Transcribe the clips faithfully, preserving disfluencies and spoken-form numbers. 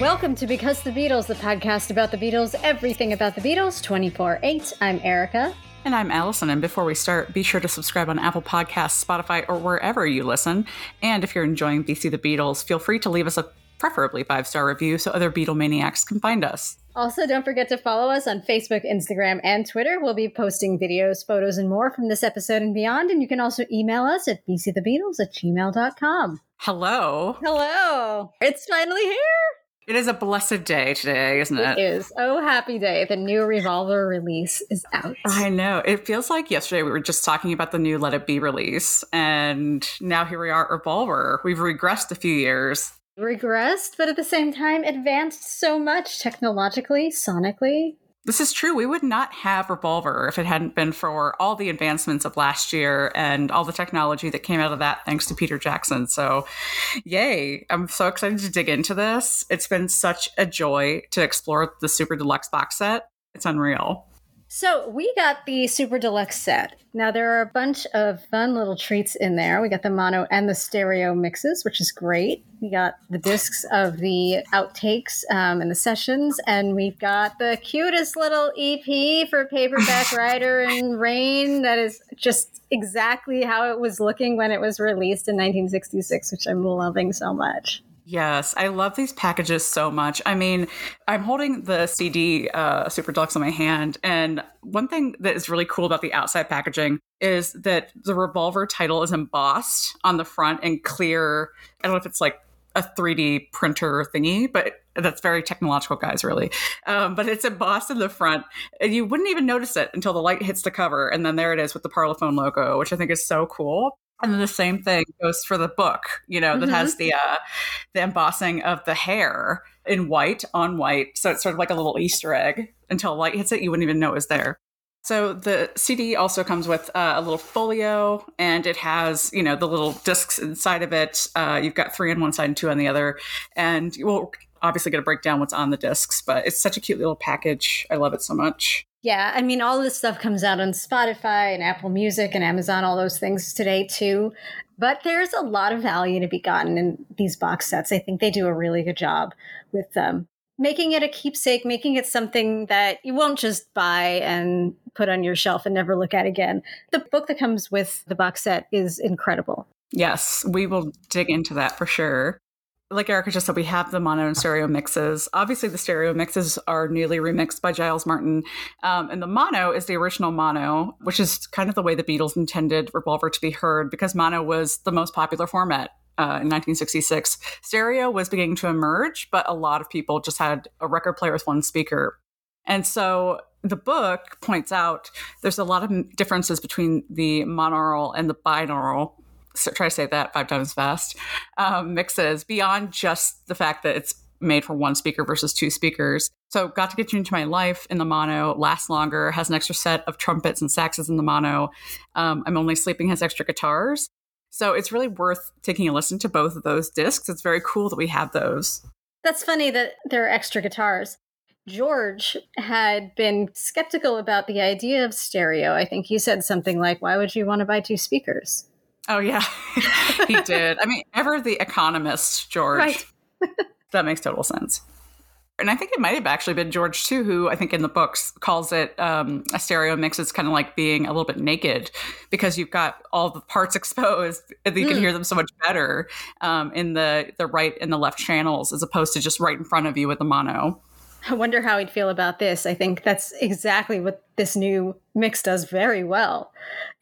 Welcome to Because the Beatles, the podcast about the Beatles, everything about the Beatles, twenty-four eight. I'm Erica. And I'm Allison, and before we start, be sure to subscribe on Apple Podcasts, Spotify, or wherever you listen. And if you're enjoying B C the Beatles, feel free to leave us a preferably five-star review so other Beatle maniacs can find us. Also, don't forget to follow us on Facebook, Instagram, and Twitter. We'll be posting videos, photos, and more from this episode and beyond. And you can also email us at b c the beatles at gmail dot com. Hello. Hello. It's finally here. It is a blessed day today, isn't it? It is. Oh, happy day. The new Revolver release is out. I know. It feels like yesterday we were just talking about the new Let It Be release. And now here we are at Revolver. We've regressed a few years. Regressed, but at the same time advanced so much technologically, sonically. This is true. We would not have Revolver if it hadn't been for all the advancements of last year and all the technology that came out of that thanks to Peter Jackson. So, yay. I'm so excited to dig into this. It's been such a joy to explore the Super Deluxe box set. It's unreal. So we got the Super Deluxe set. Now, there are a bunch of fun little treats in there. We got the mono and the stereo mixes, which is great. We got the discs of the outtakes um, and the sessions, and we've got the cutest little E P for Paperback Writer and Rain that is just exactly how it was looking when it was released in nineteen sixty-six, which I'm loving so much. Yes, I love these packages so much. I mean, I'm holding the C D uh, Super Deluxe in my hand, and one thing that is really cool about the outside packaging is that the Revolver title is embossed on the front and clear. I don't know if it's like a three D printer thingy, but that's very technological, guys, really. Um, but it's embossed in the front, and you wouldn't even notice it until the light hits the cover, and then there it is with the Parlophone logo, which I think is so cool. And then the same thing goes for the book, you know, that mm-hmm. has the uh, the embossing of the hair in white on white. So it's sort of like a little Easter egg. Until light hits it, you wouldn't even know it was there. So the C D also comes with uh, a little folio, and it has, you know, the little discs inside of it. Uh, you've got three on one side and two on the other. And we're obviously going to break down what's on the discs, but it's such a cute little package. I love it so much. Yeah, I mean, all this stuff comes out on Spotify and Apple Music and Amazon, all those things today, too. But there's a lot of value to be gotten in these box sets. I think they do a really good job with um, making it a keepsake, making it something that you won't just buy and put on your shelf and never look at again. The book that comes with the box set is incredible. Yes, we will dig into that for sure. Like Erica just said, we have the mono and stereo mixes. Obviously, the stereo mixes are newly remixed by Giles Martin. Um, and the mono is the original mono, which is kind of the way the Beatles intended Revolver to be heard, because mono was the most popular format uh, in nineteen sixty-six. Stereo was beginning to emerge, but a lot of people just had a record player with one speaker. And so the book points out there's a lot of differences between the monaural and the binaural. So try to say that five times fast, um, mixes beyond just the fact that it's made for one speaker versus two speakers. So Got to Get You Into My Life in the mono lasts longer, has an extra set of trumpets and saxes in the mono. Um, I'm Only Sleeping has extra guitars. So it's really worth taking a listen to both of those discs. It's very cool that we have those. That's funny that there are extra guitars. George had been skeptical about the idea of stereo. I think he said something like, why would you want to buy two speakers? Oh, yeah, he did. I mean, ever the economist, George. Right. That makes total sense. And I think it might have actually been George, too, who I think in the books calls it um, a stereo mix. It's kind of like being a little bit naked because you've got all the parts exposed and you mm. can hear them so much better um, in the, the right and the left channels as opposed to just right in front of you with the mono. I wonder how he'd feel about this. I think that's exactly what this new mix does very well.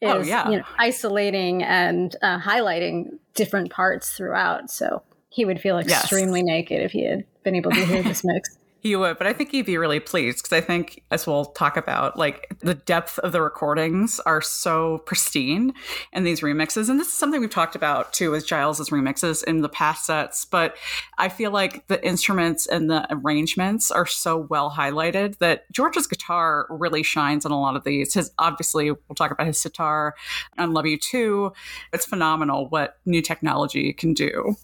Is, oh, yeah. You know, isolating and uh, highlighting different parts throughout. So he would feel extremely yes. naked if he had been able to hear this mix. He would, but I think he'd be really pleased because I think, as we'll talk about, like the depth of the recordings are so pristine in these remixes. And this is something we've talked about too with Giles's remixes in the past sets. But I feel like the instruments and the arrangements are so well highlighted that George's guitar really shines on a lot of these. His obviously, we'll talk about his sitar on Love You Too. It's phenomenal what new technology can do.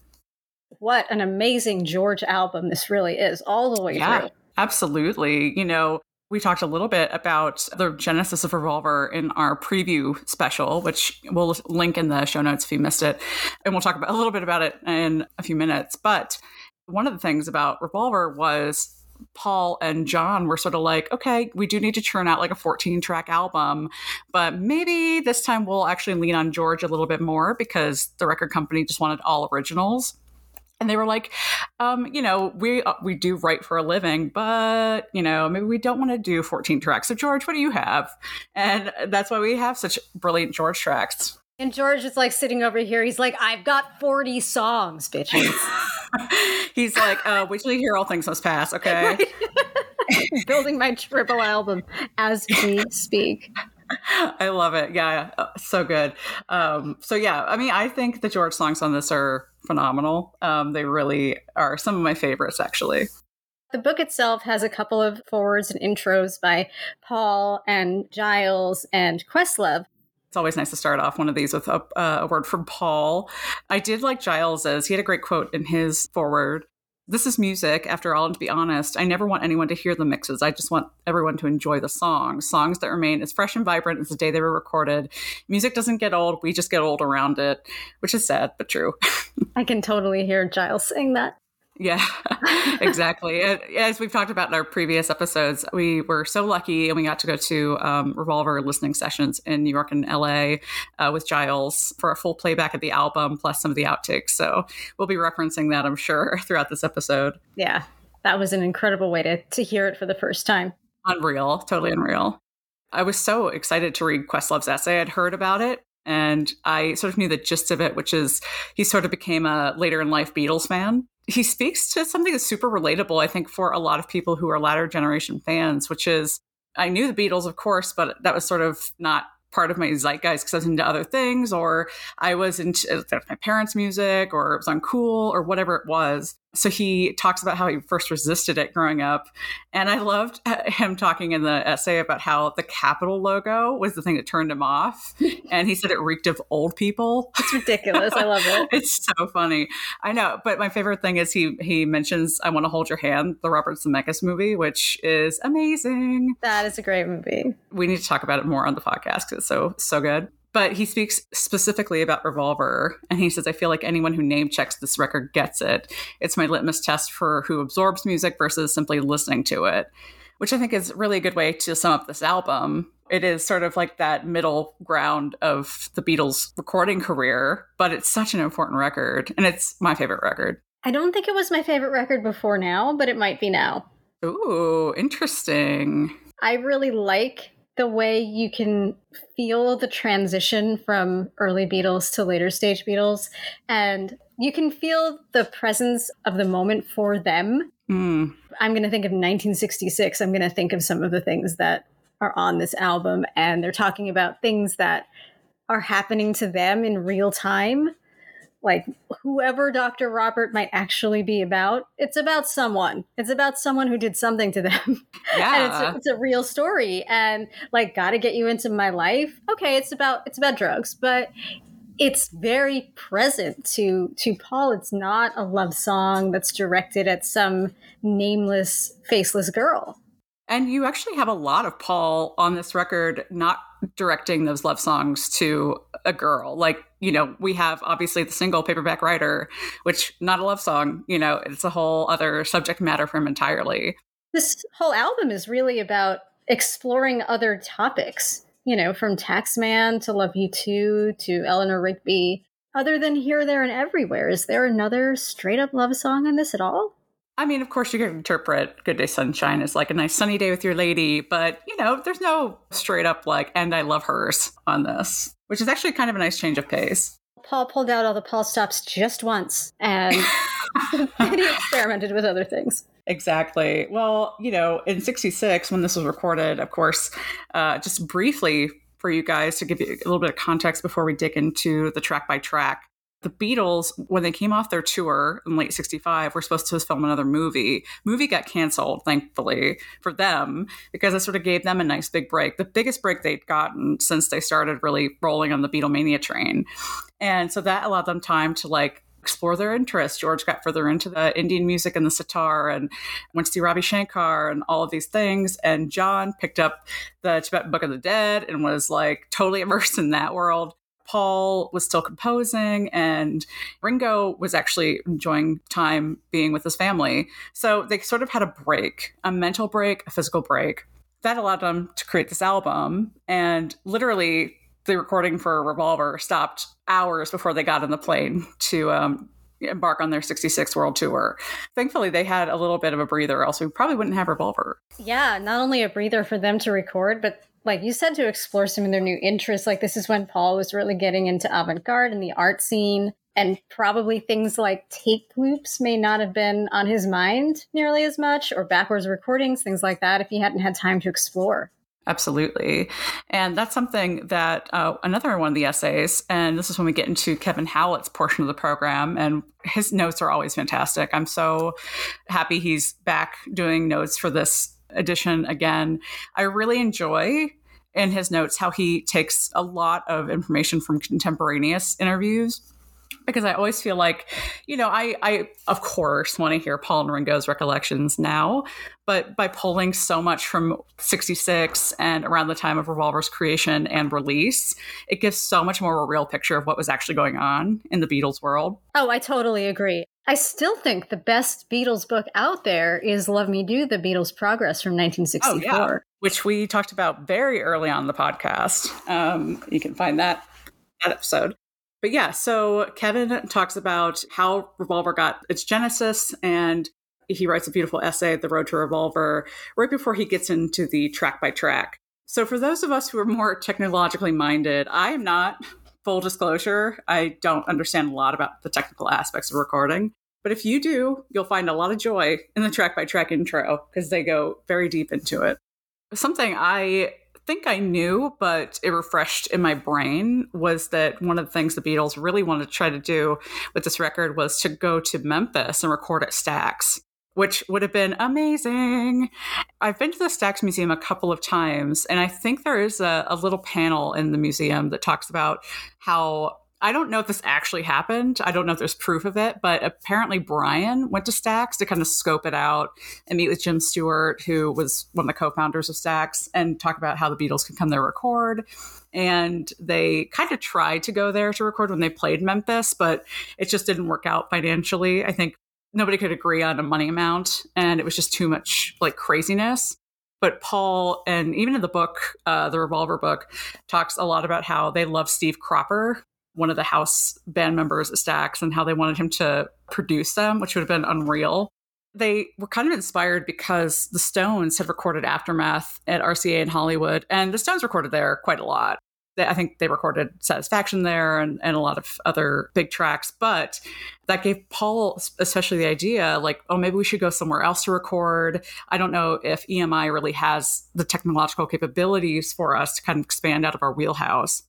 What an amazing George album this really is all the way yeah, through. Absolutely. You know, we talked a little bit about the genesis of Revolver in our preview special, which we'll link in the show notes if you missed it. And we'll talk about a little bit about it in a few minutes. But One of the things about Revolver was Paul and John were sort of like, okay, we do need to churn out like a fourteen track album, but maybe this time we'll actually lean on George a little bit more because the record company just wanted all originals. And they were like, um, you know, we uh, we do write for a living, but, you know, maybe we don't want to do fourteen tracks. So, George, what do you have? And that's why we have such brilliant George tracks. And George is like sitting over here. He's like, I've got forty songs, bitches. He's like, uh, wait till you hear All Things Must Pass, okay? Right. Building my triple album as we speak. I love it. Yeah, so good. Um, so, yeah, I mean, I think the George songs on this are phenomenal. Um, they really are some of my favorites, actually. The book itself has a couple of forwards and intros by Paul and Giles and Questlove. It's always nice to start off one of these with a, uh, a word from Paul. I did like Giles's. He had a great quote in his forward. This is music, after all, and to be honest, I never want anyone to hear the mixes. I just want everyone to enjoy the songs. Songs that remain as fresh and vibrant as the day they were recorded. Music doesn't get old. We just get old around it, which is sad, but true. I can totally hear Giles saying that. Yeah, exactly. And as we've talked about in our previous episodes, we were so lucky and we got to go to um, Revolver listening sessions in New York and L A uh, with Giles for a full playback of the album, plus some of the outtakes. So we'll be referencing that, I'm sure, throughout this episode. Yeah, that was an incredible way to, to hear it for the first time. Unreal, totally unreal. I was so excited to read Questlove's essay. I'd heard about it. And I sort of knew the gist of it, which is he sort of became a later in life Beatles fan. He speaks to something that's super relatable, I think, for a lot of people who are latter generation fans, which is I knew the Beatles, of course, but that was sort of not part of my zeitgeist because I was into other things, or I was into my parents' music, or it was uncool, or whatever it was. So he talks about how he first resisted it growing up. And I loved him talking in the essay about how the Capitol logo was the thing that turned him off. And he said it reeked of old people. It's ridiculous. I love it. It's so funny. I know. But my favorite thing is he he mentions I Want to Hold Your Hand, the Robert Zemeckis movie, which is amazing. That is a great movie. We need to talk about it more on the podcast because it's so, so good. But he speaks specifically about Revolver, and he says, I feel like anyone who name checks this record gets it. It's my litmus test for who absorbs music versus simply listening to it, which I think is really a good way to sum up this album. It is sort of like that middle ground of the Beatles' recording career, but it's such an important record, and it's my favorite record. I don't think it was my favorite record before now, but it might be now. Ooh, interesting. I really like the way you can feel the transition from early Beatles to later stage Beatles. And you can feel the presence of the moment for them. Mm. I'm going to think of nineteen sixty-six. I'm going to think of some of the things that are on this album. And they're talking about things that are happening to them in real time. Like whoever Doctor Robert might actually be about, it's about someone. It's about someone who did something to them. Yeah. And it's, it's a real story. And like, gotta get you into my life. Okay, it's about it's about drugs, but it's very present to to Paul. It's not a love song that's directed at some nameless, faceless girl. And you actually have a lot of Paul on this record not directing those love songs to a girl. Like, you know, we have obviously the single Paperback Writer, which not a love song, you know, it's a whole other subject matter for him entirely. This whole album is really about exploring other topics, you know, from Taxman to Love You Too to Eleanor Rigby. Other than Here, There, and Everywhere, is there another straight up love song in this at all? I mean, of course, you can interpret Good Day Sunshine as like a nice sunny day with your lady, but, you know, there's no straight up like, and I love hers on this, which is actually kind of a nice change of pace. Paul pulled out all the Paul stops just once, and then he experimented with other things. Exactly. Well, you know, in sixty-six, when this was recorded, of course, uh, just briefly for you guys to give you a little bit of context before we dig into the track by track. The Beatles, when they came off their tour in late sixty-five, were supposed to film another movie. Movie got canceled, thankfully, for them, because it sort of gave them a nice big break. The biggest break they'd gotten since they started really rolling on the Beatlemania train. And so that allowed them time to, like, explore their interests. George got further into the Indian music and the sitar and went to see Ravi Shankar and all of these things. And John picked up the Tibetan Book of the Dead and was, like, totally immersed in that world. Paul was still composing and Ringo was actually enjoying time being with his family. So they sort of had a break, a mental break, a physical break. That allowed them to create this album. And literally the recording for Revolver stopped hours before they got on the plane to um, embark on their sixty-six world tour. Thankfully, they had a little bit of a breather, else we probably wouldn't have Revolver. Yeah, not only a breather for them to record, but like you said, to explore some of their new interests. Like this is when Paul was really getting into avant-garde and the art scene, and probably things like tape loops may not have been on his mind nearly as much, or backwards recordings, things like that, if he hadn't had time to explore. Absolutely. And that's something that uh, another one of the essays, and this is when we get into Kevin Howlett's portion of the program, and his notes are always fantastic. I'm so happy he's back doing notes for this edition again. I really enjoy in his notes how he takes a lot of information from contemporaneous interviews, because I always feel like, you know, I, I of course want to hear Paul and Ringo's recollections now, but by pulling so much from sixty-six and around the time of Revolver's creation and release, it gives so much more a real picture of what was actually going on in the Beatles world. Oh, I totally agree. I still think the best Beatles book out there is Love Me Do, The Beatles Progress from nineteen sixty-four. Oh, yeah. Which we talked about very early on in the podcast. Um, you can find that that episode. But yeah, so Kevin talks about how Revolver got its genesis, and he writes a beautiful essay, The Road to Revolver, right before he gets into the track by track. So for those of us who are more technologically minded, I am not, full disclosure, I don't understand a lot about the technical aspects of recording. But if you do, you'll find a lot of joy in the track by track intro, because they go very deep into it. Something I... I think I knew, but it refreshed in my brain, was that one of the things the Beatles really wanted to try to do with this record was to go to Memphis and record at Stax, which would have been amazing. I've been to the Stax Museum a couple of times, and I think there is a, a little panel in the museum that talks about how, I don't know if this actually happened, I don't know if there's proof of it, but apparently Brian went to Stax to kind of scope it out and meet with Jim Stewart, who was one of the co-founders of Stax, and talk about how the Beatles could come there record. And they kind of tried to go there to record when they played Memphis, but it just didn't work out financially. I think nobody could agree on a money amount, and it was just too much like craziness. But Paul, and even in the book, uh, the Revolver book, talks a lot about how they love Steve Cropper, one of the house band members at Stax, and how they wanted him to produce them, which would have been unreal. They were kind of inspired because the Stones had recorded Aftermath at R C A in Hollywood, and the Stones recorded there quite a lot. They, I think they recorded Satisfaction there and, and a lot of other big tracks, but that gave Paul especially the idea, like, oh, maybe we should go somewhere else to record. I don't know if E M I really has the technological capabilities for us to kind of expand out of our wheelhouse.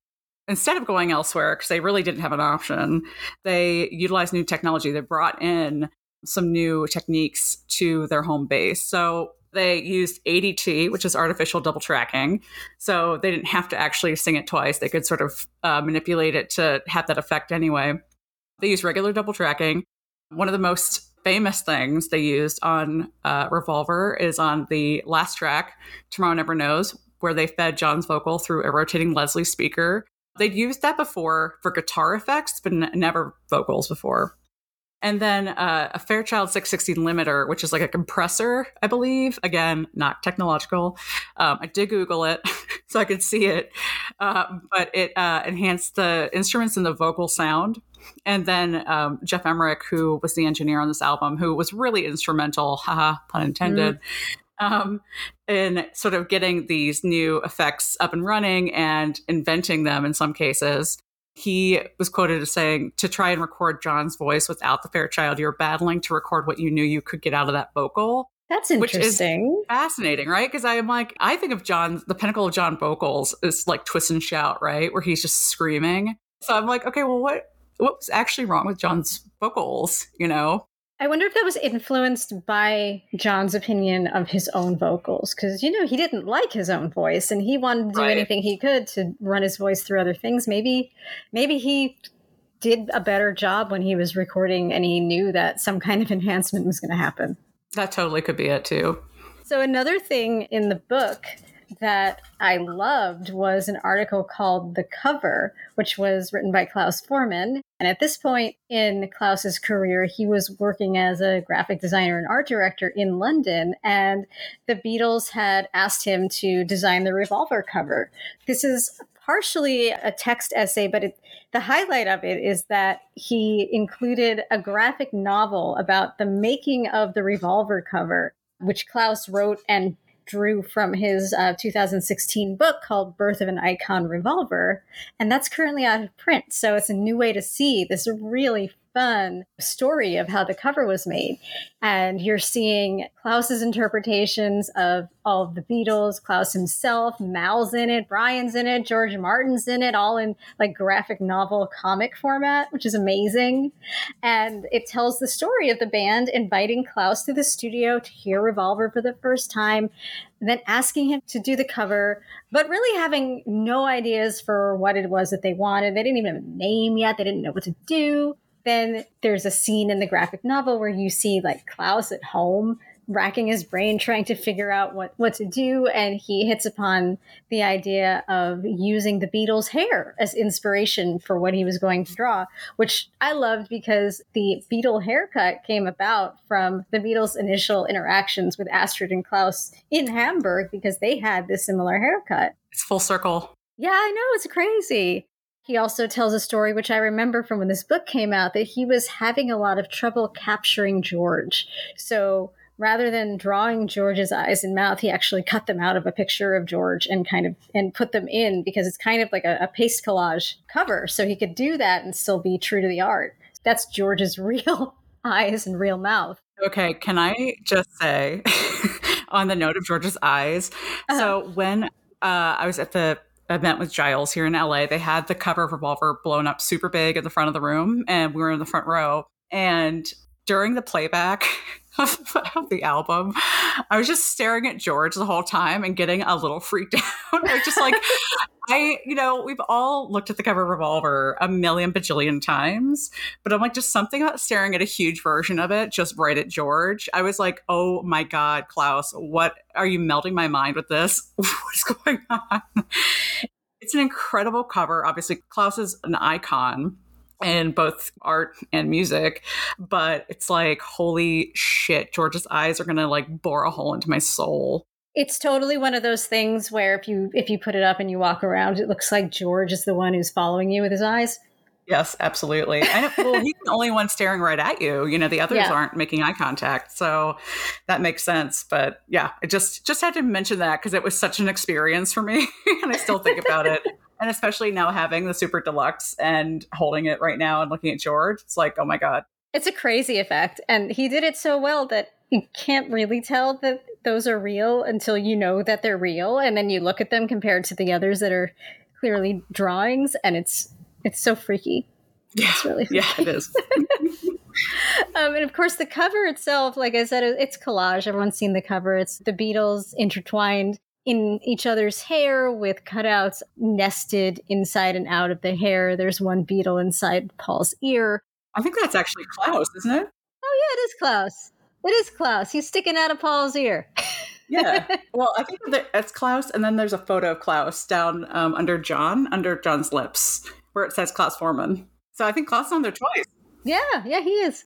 Instead of going elsewhere, because they really didn't have an option, they utilized new technology. They brought in some new techniques to their home base. So they used A D T, which is artificial double tracking. So they didn't have to actually sing it twice. They could sort of uh, manipulate it to have that effect anyway. They used regular double tracking. One of the most famous things they used on uh, Revolver is on the last track, Tomorrow Never Knows, where they fed John's vocal through a rotating Leslie speaker. They'd used that before for guitar effects, but n- never vocals before. And then uh, a Fairchild six sixty limiter, which is like a compressor, I believe. Again, not technological. Um, I did Google it so I could see it. Uh, but it uh, enhanced the instruments and the vocal sound. And then um, Geoff Emerick, who was the engineer on this album, who was really instrumental, haha, pun intended, mm. Um, in sort of getting these new effects up and running and inventing them in some cases. He was quoted as saying, to try and record John's voice without the Fairchild, you're battling to record what you knew you could get out of that vocal. That's interesting. Which is fascinating, right? Because I am like, I think of John, the pinnacle of John vocals is like Twist and Shout, right? Where he's just screaming. So I'm like, okay, well, what what was actually wrong with John's vocals, you know? I wonder if that was influenced by John's opinion of his own vocals, because, you know, he didn't like his own voice and he wanted to do right. anything he could to run his voice through other things. Maybe maybe he did a better job when he was recording and he knew that some kind of enhancement was going to happen. That totally could be it, too. So another thing in the book that I loved was an article called The Cover, which was written by Klaus Voormann. And at this point in Klaus's career, he was working as a graphic designer and art director in London. And the Beatles had asked him to design the Revolver cover. This is partially a text essay, but it, the highlight of it is that he included a graphic novel about the making of the Revolver cover, which Klaus wrote and drew from his uh, two thousand sixteen book called Birth of an Icon Revolver. And that's currently out of print. So it's a new way to see this really fun story of how the cover was made. And you're seeing Klaus's interpretations of all of the Beatles, Klaus himself, Mal's in it, Brian's in it, George Martin's in it, all in like graphic novel comic format, which is amazing. And it tells the story of the band inviting Klaus to the studio to hear Revolver for the first time, and then asking him to do the cover, but really having no ideas for what it was that they wanted. They didn't even have a name yet. They didn't know what to do. Then there's a scene in the graphic novel where you see like Klaus at home racking his brain trying to figure out what, what to do. And he hits upon the idea of using the Beatles' hair as inspiration for what he was going to draw, which I loved because the Beatle haircut came about from the Beatles' initial interactions with Astrid and Klaus in Hamburg because they had this similar haircut. It's full circle. Yeah, I know. It's crazy. He also tells a story, which I remember from when this book came out, that he was having a lot of trouble capturing George. So rather than drawing George's eyes and mouth, he actually cut them out of a picture of George and kind of and put them in because it's kind of like a, a paste collage cover. So he could do that and still be true to the art. That's George's real eyes and real mouth. Okay, can I just say on the note of George's eyes? Uh-huh. So when uh, I was at the event with Giles here in L A, they had the cover of Revolver blown up super big at the front of the room, and we were in the front row. And during the playback of, of the album, I was just staring at George the whole time and getting a little freaked out. I was just like, I, you know, we've all looked at the cover of Revolver a million bajillion times, but I'm like, just something about staring at a huge version of it, just right at George. I was like, oh my God, Klaus, what are you melting my mind with this? What's going on? It's an incredible cover. Obviously, Klaus is an icon in both art and music, but it's like, holy shit, George's eyes are going to like bore a hole into my soul. It's totally one of those things where if you if you put it up and you walk around, it looks like George is the one who's following you with his eyes. Yes, absolutely. And well, he's the only one staring right at you. You know, the others yeah. aren't making eye contact. So that makes sense. But yeah, I just, just had to mention that because it was such an experience for me. And I still think about it. And especially now having the Super Deluxe and holding it right now and looking at George, it's like, oh my God. It's a crazy effect. And he did it so well that you can't really tell that those are real until you know that they're real. And then you look at them compared to the others that are clearly drawings. And it's it's so freaky. Yeah, it's really freaky. Yeah, it is. um, and of course, the cover itself, like I said, it's collage. Everyone's seen the cover. It's the Beatles intertwined in each other's hair with cutouts nested inside and out of the hair. There's one Beatle inside Paul's ear. I think that's actually Klaus, isn't it? Oh, yeah, it is Klaus. It is Klaus. He's sticking out of Paul's ear. Yeah. Well, I think that's Klaus. And then there's a photo of Klaus down um, under John, under John's lips, where it says Klaus Voormann. So I think Klaus is on there twice. Yeah. Yeah, he is.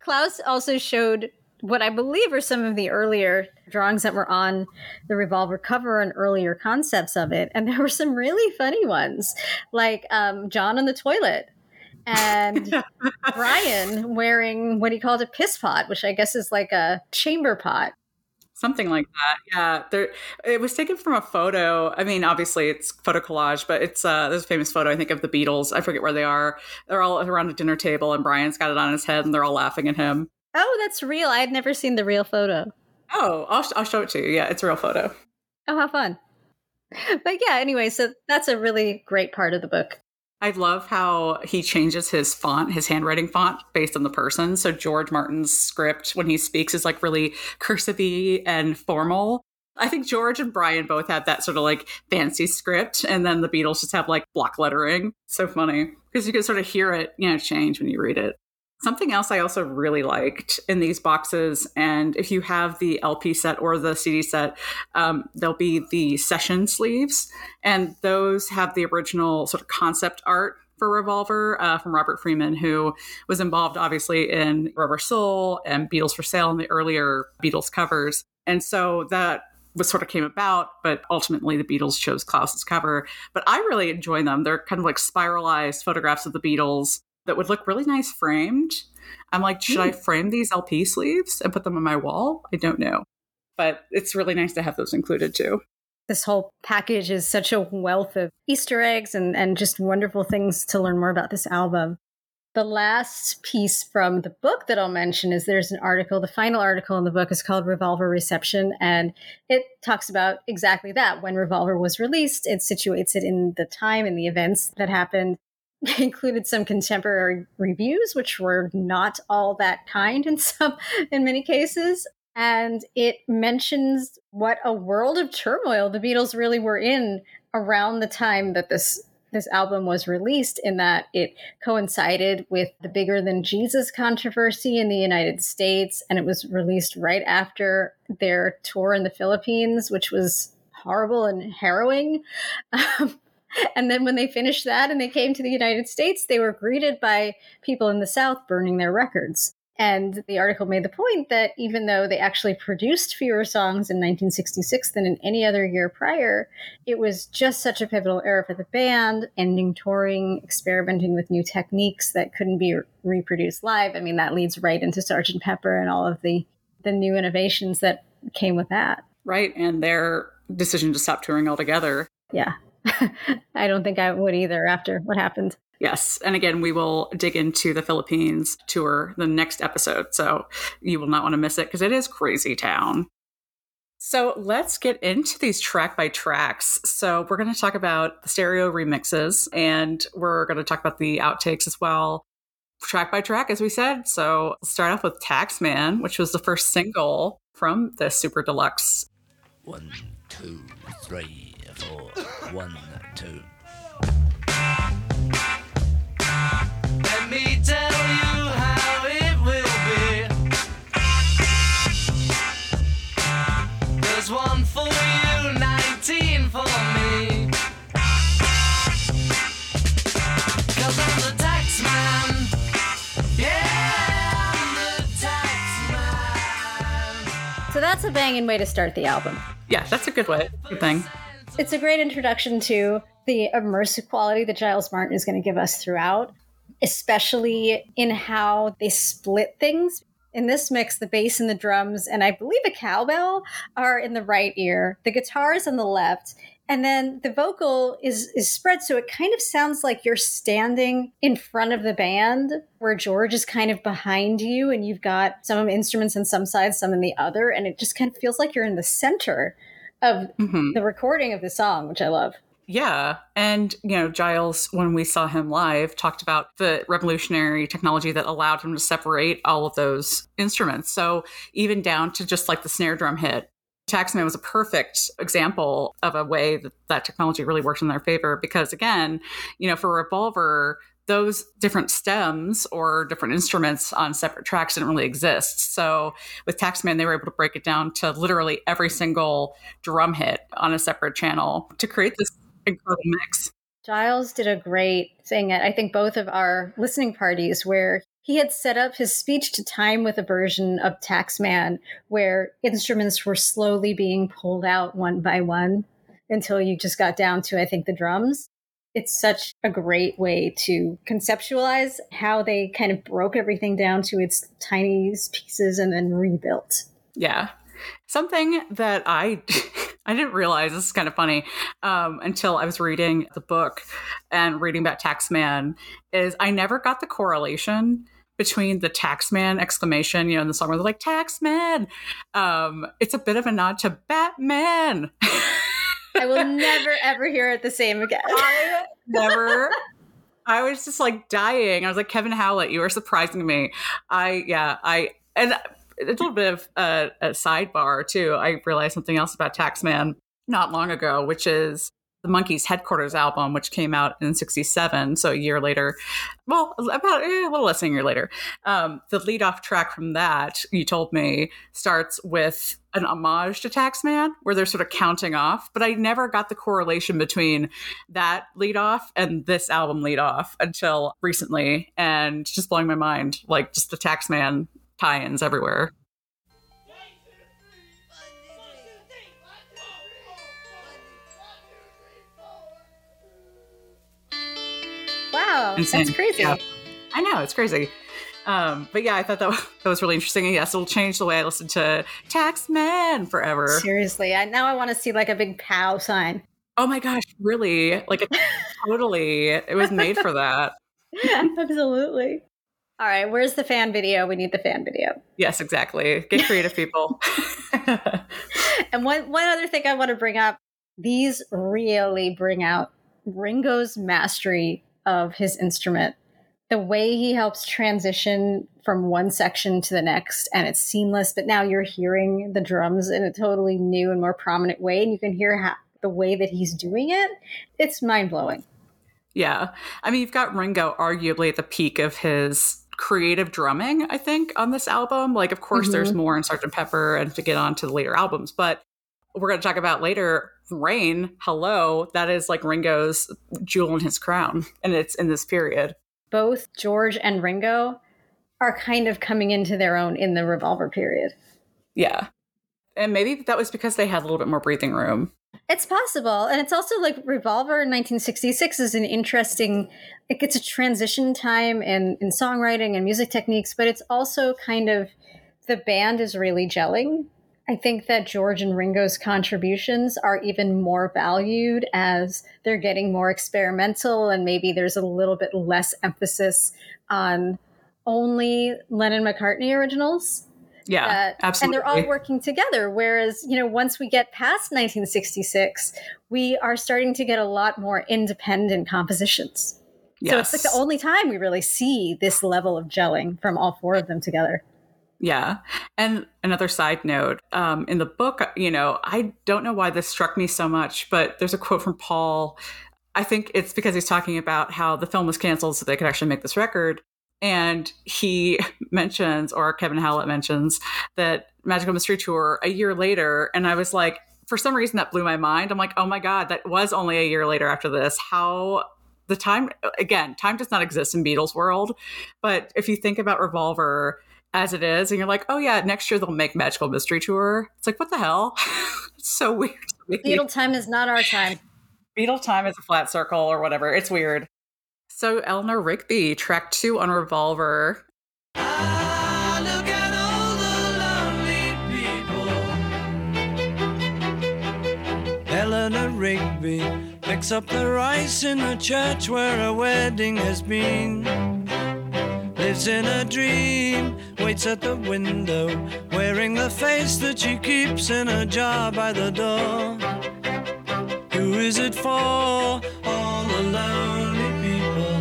Klaus also showed what I believe are some of the earlier drawings that were on the Revolver cover and earlier concepts of it. And there were some really funny ones, like um, John on the toilet. And Brian wearing what he called a piss pot, which I guess is like a chamber pot. Something like that. Yeah. There, it was taken from a photo. I mean, obviously it's photo collage, but it's uh, there's a famous photo, I think, of the Beatles. I forget where they are. They're all around a dinner table and Brian's got it on his head and they're all laughing at him. Oh, that's real. I had never seen the real photo. Oh, I'll, I'll show it to you. Yeah, it's a real photo. Oh, how fun. But yeah, anyway, so that's a really great part of the book. I love how he changes his font, his handwriting font, based on the person. So George Martin's script, when he speaks, is like really cursive-y and formal. I think George and Brian both have that sort of like fancy script. And then the Beatles just have like block lettering. So funny because you can sort of hear it, you know, change when you read it. Something else I also really liked in these boxes, and if you have the L P set or the C D set, um, there'll be the session sleeves, and those have the original sort of concept art for Revolver uh, from Robert Freeman, who was involved, obviously, in Rubber Soul and Beatles for Sale and the earlier Beatles covers. And so that was sort of came about, but ultimately the Beatles chose Klaus's cover. But I really enjoy them. They're kind of like spiralized photographs of the Beatles that would look really nice framed. I'm like, should I frame these L P sleeves and put them on my wall? I don't know. But it's really nice to have those included too. This whole package is such a wealth of Easter eggs and, and just wonderful things to learn more about this album. The last piece from the book that I'll mention is there's an article. The final article in the book is called Revolver Reception, and it talks about exactly that. When Revolver was released, it situates it in the time and the events that happened. They included some contemporary reviews, which were not all that kind in some, in many cases. And it mentions what a world of turmoil the Beatles really were in around the time that this this album was released, in that it coincided with the Bigger Than Jesus controversy in the United States. And it was released right after their tour in the Philippines, which was horrible and harrowing. Um, And then when they finished that and they came to the United States, they were greeted by people in the South burning their records. And the article made the point that even though they actually produced fewer songs in nineteen sixty-six than in any other year prior, it was just such a pivotal era for the band, ending touring, experimenting with new techniques that couldn't be re- reproduced live. I mean, that leads right into Sergeant Pepper and all of the, the new innovations that came with that. Right. And their decision to stop touring altogether. Yeah. I don't think I would either after what happened. Yes. And again, we will dig into the Philippines tour the next episode. So you will not want to miss it because it is crazy town. So let's get into these track by tracks. So we're going to talk about the stereo remixes, and we're going to talk about the outtakes as well. Track by track, as we said. So let's start off with Taxman, which was the first single from the Super Deluxe. One, two, three. Four, one, two. Let me tell you how it will be. There's one for you, nineteen for me. 'Cause I'm the tax man. Yeah, I'm the tax man. So that's a banging way to start the album. Yeah, that's a good way. Good thing. It's a great introduction to the immersive quality that Giles Martin is going to give us throughout, especially in how they split things. In this mix, the bass and the drums, and I believe a cowbell, are in the right ear, the guitar is on the left, and then the vocal is, is spread, so it kind of sounds like you're standing in front of the band, where George is kind of behind you, and you've got some instruments on some side, some on the other, and it just kind of feels like you're in the center of mm-hmm. the recording of the song, which I love. Yeah. And, you know, Giles, when we saw him live, talked about the revolutionary technology that allowed him to separate all of those instruments. So even down to just like the snare drum hit, Taxman was a perfect example of a way that that technology really worked in their favor. Because again, you know, for Revolver, those different stems or different instruments on separate tracks didn't really exist. So with Taxman, they were able to break it down to literally every single drum hit on a separate channel to create this incredible mix. Giles did a great thing at, I think, both of our listening parties, where he had set up his speech to time with a version of Taxman, where instruments were slowly being pulled out one by one until you just got down to, I think, the drums. It's such a great way to conceptualize how they kind of broke everything down to its tiny pieces and then rebuilt. Yeah. Something that I I didn't realize, this is kind of funny, um, until I was reading the book and reading about Taxman, is I never got the correlation between the Taxman exclamation, you know, in the song where they're like, Taxman. Um, it's a bit of a nod to Batman. I will never, ever hear it the same again. I never. I was just like dying. I was like, Kevin Howlett, you are surprising me. I, yeah, I, and a little bit of a, a sidebar too. I realized something else about Taxman not long ago, which is the Monkees' Headquarters album, which came out in sixty-seven, so a year later, well, about eh, a little less than a year later, um, the lead-off track from that, You Told Me, starts with an homage to Taxman, where they're sort of counting off, but I never got the correlation between that lead-off and this album lead-off until recently, and it's just blowing my mind, like, just the Taxman tie-ins everywhere. Wow, insane. That's crazy. Yeah. I know, it's crazy. Um, but yeah, I thought that was, that was really interesting. And yes, it'll change the way I listen to Taxman forever. Seriously, I, now I want to see like a big POW sign. Oh my gosh, really? Like a, totally. It was made for that. Yeah, absolutely. All right, where's the fan video? We need the fan video. Yes, exactly. Get creative, people. And one, one other thing I want to bring up, these really bring out Ringo's mastery of his instrument, the way he helps transition from one section to the next, and it's seamless, but now you're hearing the drums in a totally new and more prominent way, and you can hear how, the way that he's doing it. It's mind-blowing. Yeah. I mean, you've got Ringo arguably at the peak of his creative drumming, I think, on this album. Like, of course, mm-hmm. there's more in Sergeant Pepper and to get on to the later albums, but we're going to talk about later, Rain, hello, that is like Ringo's jewel in his crown, and it's in this period. Both George and Ringo are kind of coming into their own in the Revolver period. Yeah. And maybe that was because they had a little bit more breathing room. It's possible. And it's also like Revolver in nineteen sixty-six is an interesting, like it's a transition time in, in songwriting and music techniques, but it's also kind of the band is really gelling. I think that George and Ringo's contributions are even more valued as they're getting more experimental, and maybe there's a little bit less emphasis on only Lennon-McCartney originals. Yeah, that, absolutely. And they're all working together. Whereas, you know, once we get past nineteen sixty-six, we are starting to get a lot more independent compositions. Yes. So it's like the only time we really see this level of gelling from all four of them together. Yeah. And another side note, um, in the book, you know, I don't know why this struck me so much, but there's a quote from Paul. I think it's because he's talking about how the film was canceled so they could actually make this record. And he mentions, or Kevin Howlett mentions, that Magical Mystery Tour a year later. And I was like, for some reason, that blew my mind. I'm like, oh, my God, that was only a year later after this. How... The time, again, time does not exist in Beatles world. But if you think about Revolver as it is, and you're like, oh yeah, next year they'll make Magical Mystery Tour. It's like, what the hell? It's so weird. Beatle time is not our time. Beatle time is a flat circle or whatever. It's weird. So Eleanor Rigby, track two on Revolver. Ah, look at all the lonely people. Eleanor Rigby picks up the rice in the church where a wedding has been. Lives in a dream, waits at the window, wearing the face that she keeps in a jar by the door. Who is it for? All the lonely people.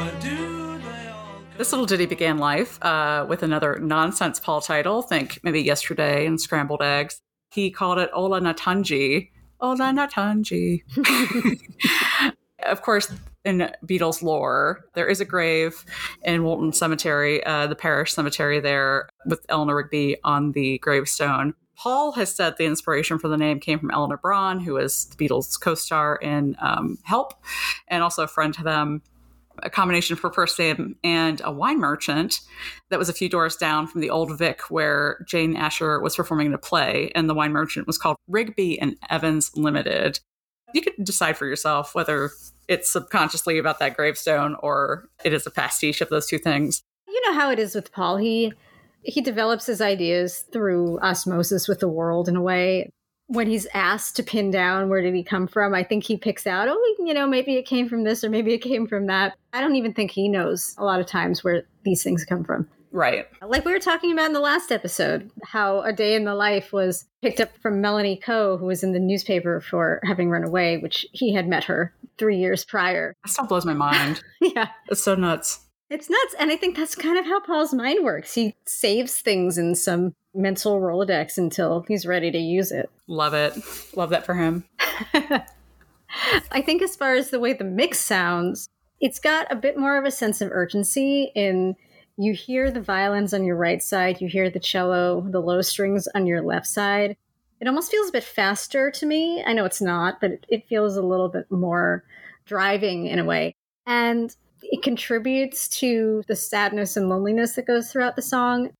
Where do they all go? This little ditty began life uh, with another nonsense Paul title. Think maybe Yesterday and Scrambled Eggs. He called it Ola Natanji. Ola Natanji. Of course, in Beatles lore, there is a grave in Walton Cemetery, uh, the parish cemetery there, with Eleanor Rigby on the gravestone. Paul has said the inspiration for the name came from Eleanor Braun, who is the Beatles' co-star in um, Help, and also a friend to them, a combination for first name and a wine merchant that was a few doors down from the Old Vic where Jane Asher was performing a play, and the wine merchant was called Rigby and Evans Limited. You could decide for yourself whether it's subconsciously about that gravestone or it is a pastiche of those two things. You know how it is with Paul. He he develops his ideas through osmosis with the world in a way. When he's asked to pin down where did he come from, I think he picks out, oh, you know, maybe it came from this or maybe it came from that. I don't even think he knows a lot of times where these things come from. Right. Like we were talking about in the last episode, how A Day in the Life was picked up from Melanie Coe, who was in the newspaper for having run away, which he had met her three years prior. That still blows my mind. Yeah. It's so nuts. It's nuts. And I think that's kind of how Paul's mind works. He saves things in some mental Rolodex until he's ready to use it. Love it. Love that for him. I think as far as the way the mix sounds, it's got a bit more of a sense of urgency in you hear the violins on your right side, you hear the cello, the low strings on your left side. It almost feels a bit faster to me. I know it's not, but it feels a little bit more driving in a way. And it contributes to the sadness and loneliness that goes throughout the song.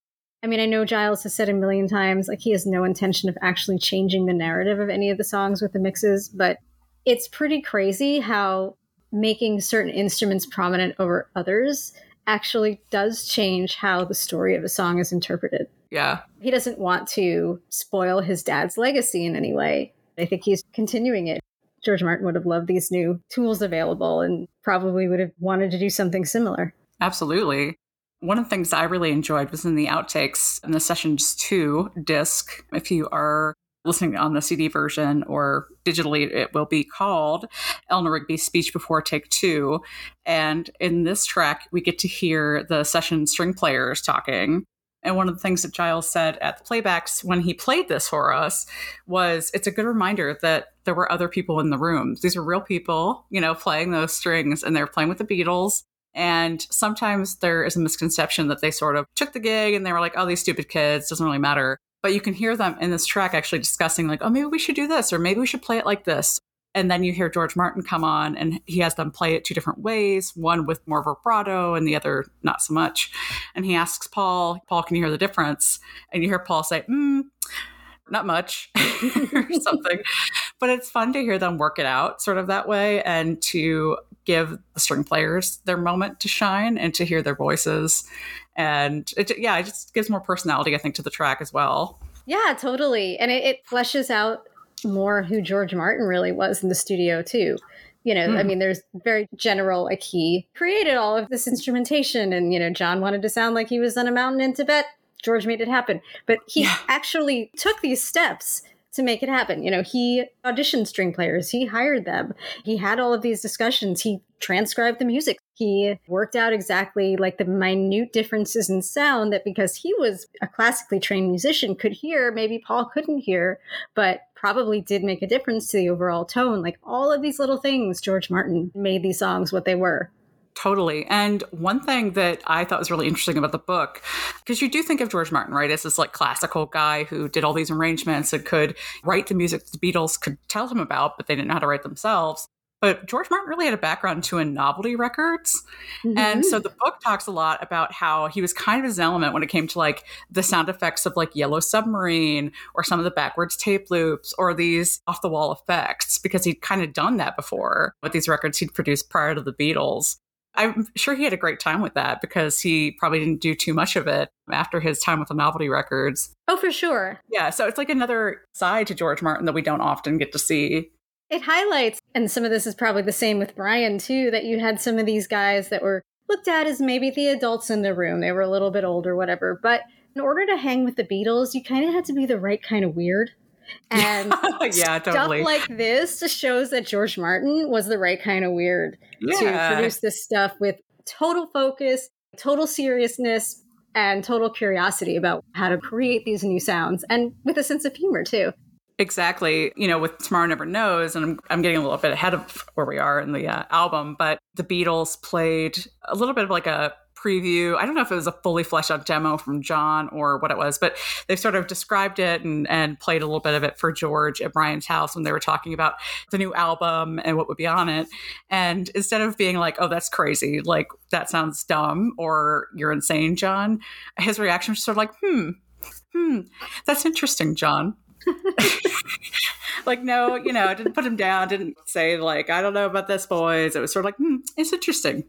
I mean, I know Giles has said a million times, like, he has no intention of actually changing the narrative of any of the songs with the mixes, but it's pretty crazy how making certain instruments prominent over others actually does change how the story of a song is interpreted. Yeah. He doesn't want to spoil his dad's legacy in any way. I think he's continuing it. George Martin would have loved these new tools available and probably would have wanted to do something similar. Absolutely. One of the things I really enjoyed was in the outtakes in the Sessions two disc. If you are listening on the C D version or digitally, it will be called Eleanor Rigby's Speech Before Take Two. And in this track, we get to hear the Session string players talking. And one of the things that Giles said at the playbacks when he played this for us was, it's a good reminder that there were other people in the room. These are real people, you know, playing those strings, and they're playing with the Beatles. And sometimes there is a misconception that they sort of took the gig and they were like, oh, these stupid kids, doesn't really matter. But you can hear them in this track actually discussing like, oh, maybe we should do this, or maybe we should play it like this. And then you hear George Martin come on and he has them play it two different ways, one with more vibrato and the other not so much. And he asks Paul, Paul, can you hear the difference? And you hear Paul say, hmm, not much or something. But it's fun to hear them work it out sort of that way and to give the string players their moment to shine and to hear their voices. And it, yeah, it just gives more personality, I think, to the track as well. Yeah, totally. And it, it fleshes out more who George Martin really was in the studio too. You know, mm. I mean, there's very general, like, he created all of this instrumentation and, you know, John wanted to sound like he was on a mountain in Tibet. George made it happen. But he yeah. actually took these steps to make it happen. You know, he auditioned string players. He hired them. He had all of these discussions. He transcribed the music. He worked out exactly like the minute differences in sound that, because he was a classically trained musician, could hear, maybe Paul couldn't hear, but probably did make a difference to the overall tone. Like, all of these little things, George Martin made these songs what they were. Totally. And one thing that I thought was really interesting about the book, because you do think of George Martin, right, as this like classical guy who did all these arrangements and could write the music that the Beatles could tell him about, but they didn't know how to write themselves. But George Martin really had a background too in novelty records. Mm-hmm. And so the book talks a lot about how he was kind of his element when it came to like the sound effects of like Yellow Submarine or some of the backwards tape loops or these off the wall effects, because he'd kind of done that before with these records he'd produced prior to the Beatles. I'm sure he had a great time with that because he probably didn't do too much of it after his time with the novelty records. Oh, for sure. Yeah. So it's like another side to George Martin that we don't often get to see. It highlights, and some of this is probably the same with Brian too, that you had some of these guys that were looked at as maybe the adults in the room. They were a little bit older, whatever. But in order to hang with the Beatles, you kind of had to be the right kind of weird. And yeah, totally. Stuff like this just shows that George Martin was the right kind of weird yeah. to produce this stuff with total focus, total seriousness, and total curiosity about how to create these new sounds, and with a sense of humor too. Exactly. You know, with Tomorrow Never Knows, and I'm, I'm getting a little bit ahead of where we are in the uh, album, but the Beatles played a little bit of like a preview. I don't know if it was a fully fleshed out demo from John or what it was, but they sort of described it and, and played a little bit of it for George at Brian's house when they were talking about the new album and what would be on it. And instead of being like, oh, that's crazy, like, that sounds dumb, or you're insane, John, his reaction was sort of like, hmm, hmm, that's interesting, John. Like, no, you know, I didn't put him down, didn't say like, I don't know about this, boys. It was sort of like, hmm, it's interesting.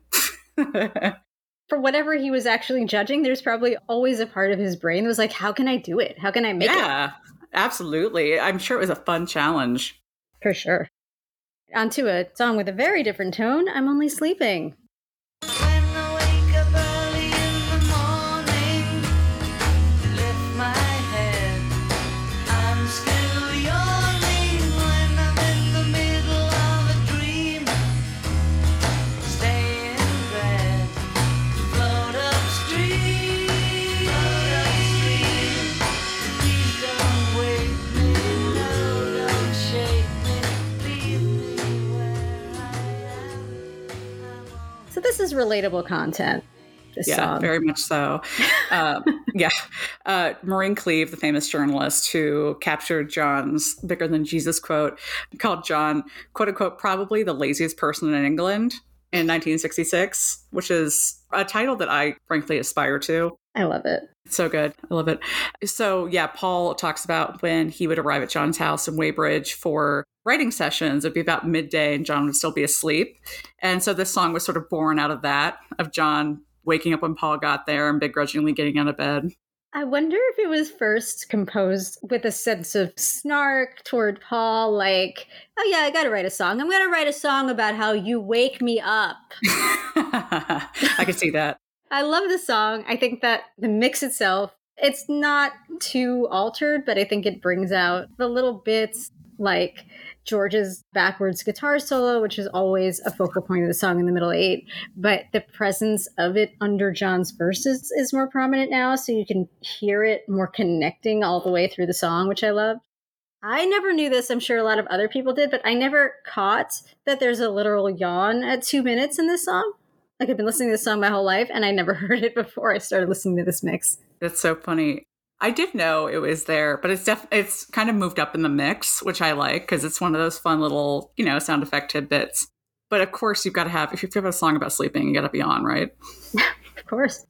For whatever he was actually judging, there's probably always a part of his brain that was like, how can I do it? How can I make yeah, it? Yeah, absolutely. I'm sure it was a fun challenge. For sure. Onto a song with a very different tone, I'm Only Sleeping. is relatable content. This yeah, song. Very much so. Uh, yeah. Uh, Maureen Cleave, the famous journalist who captured John's bigger than Jesus quote, called John, quote unquote, probably the laziest person in England in nineteen sixty-six, which is a title that I frankly aspire to. I love it. It's so good. I love it. So yeah, Paul talks about when he would arrive at John's house in Weybridge for writing sessions. It'd be about midday and John would still be asleep. And so this song was sort of born out of that, of John waking up when Paul got there and begrudgingly getting out of bed. I wonder if it was first composed with a sense of snark toward Paul, like, oh yeah, I got to write a song. I'm going to write a song about how you wake me up. I can see that. I love the song. I think that the mix itself, it's not too altered, but I think it brings out the little bits like George's backwards guitar solo, which is always a focal point of the song in the middle eight, but the presence of it under John's verses is more prominent now, so you can hear it more connecting all the way through the song, which I love. I never knew this. I'm sure a lot of other people did, but I never caught that there's a literal yawn at two minutes in this song. Like, I've been listening to this song my whole life, and I never heard it before I started listening to this mix. That's so funny. I did know it was there, but it's def- it's kind of moved up in the mix, which I like because it's one of those fun little, you know, sound effect tidbits. But of course, you've got to have, if you have a song about sleeping, you got to be on, right? Of course.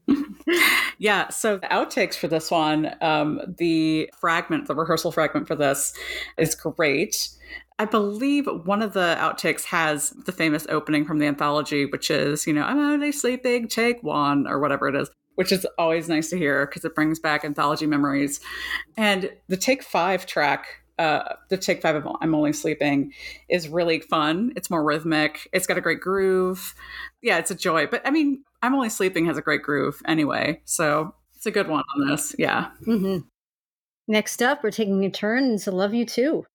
Yeah. So the outtakes for this one, um, the fragment, the rehearsal fragment for this is great. I believe one of the outtakes has the famous opening from the anthology, which is, you know, I'm only sleeping, take one, or whatever it is, which is always nice to hear because it brings back anthology memories. And the Take Five track, uh, the Take Five of I'm Only Sleeping is really fun. It's more rhythmic. It's got a great groove. Yeah, it's a joy. But I mean, I'm Only Sleeping has a great groove anyway. So it's a good one on this. Yeah. Mm-hmm. Next up, we're taking a turn into Love You Too.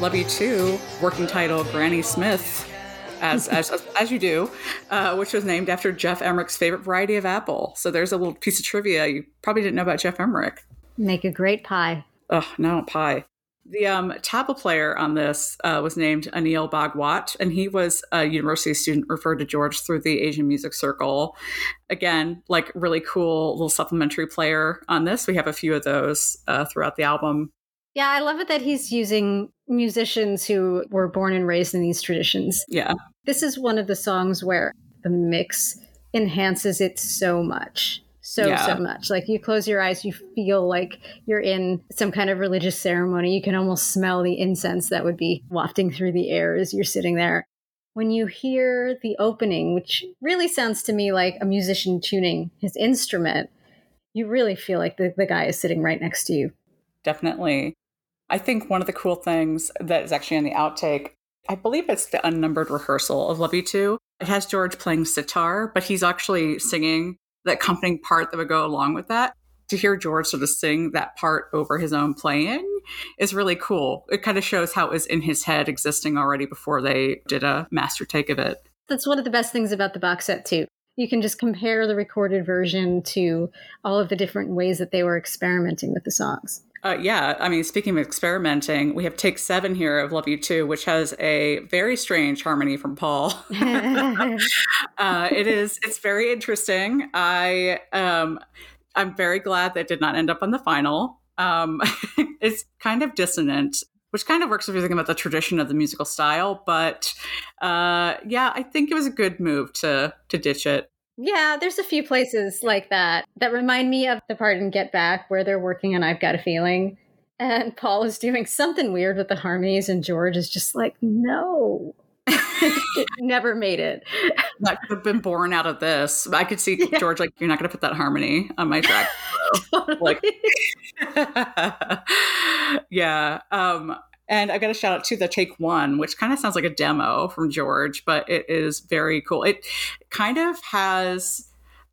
Love You Too, working title Granny Smith, as as as you do, uh, which was named after Geoff Emerick's favorite variety of apple. So there's a little piece of trivia you probably didn't know about Geoff Emerick. Make a great pie. Oh, no, pie. The um, tabla player on this uh, was named Anil Bhagwat, and he was a university student referred to George through the Asian Music Circle. Again, like really cool little supplementary player on this. We have a few of those uh, throughout the album. Yeah, I love it that he's using musicians who were born and raised in these traditions. Yeah. This is one of the songs where the mix enhances it so much. So, yeah. so much. Like, you close your eyes, you feel like you're in some kind of religious ceremony. You can almost smell the incense that would be wafting through the air as you're sitting there. When you hear the opening, which really sounds to me like a musician tuning his instrument, you really feel like the, the guy is sitting right next to you. Definitely. I think one of the cool things that is actually on the outtake, I believe it's the unnumbered rehearsal of Love You Too. It has George playing sitar, but he's actually singing the accompanying part that would go along with that. To hear George sort of sing that part over his own playing is really cool. It kind of shows how it was in his head existing already before they did a master take of it. That's one of the best things about the box set too. You can just compare the recorded version to all of the different ways that they were experimenting with the songs. Uh, yeah, I mean, speaking of experimenting, we have take seven here of Love You Too, which has a very strange harmony from Paul. uh, it is, it's very interesting. I, um, I'm very glad that it did not end up on the final. Um, it's kind of dissonant, which kind of works if you think about the tradition of the musical style. But uh, yeah, I think it was a good move to to ditch it. Yeah, there's a few places like that that remind me of the part in Get Back where they're working on I've Got a Feeling. And Paul is doing something weird with the harmonies and George is just like, no, it never made it. That could have been born out of this. I could see yeah. George like, you're not going to put that harmony on my track. Like, yeah. Um, and I got a shout out to the Take One, which kind of sounds like a demo from George, but it is very cool. It kind of has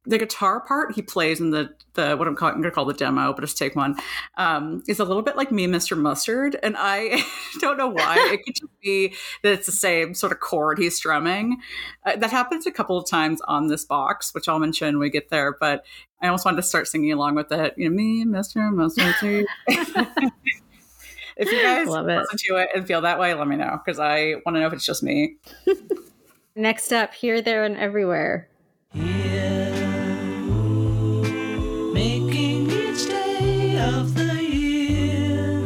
the guitar part he plays in the, the what I'm, call, I'm going to call the demo, but it's take one, um, is a little bit like Me and Mister Mustard. And I don't know why. It could just be that it's the same sort of chord he's strumming. Uh, that happens a couple of times on this box, which I'll mention when we get there. But I almost wanted to start singing along with it. You know, Me and Mister Mustard. If you guys Love listen it. to it and feel that way, let me know, because I want to know if it's just me. Next up, Here, There, and Everywhere. Here, making each day of the year,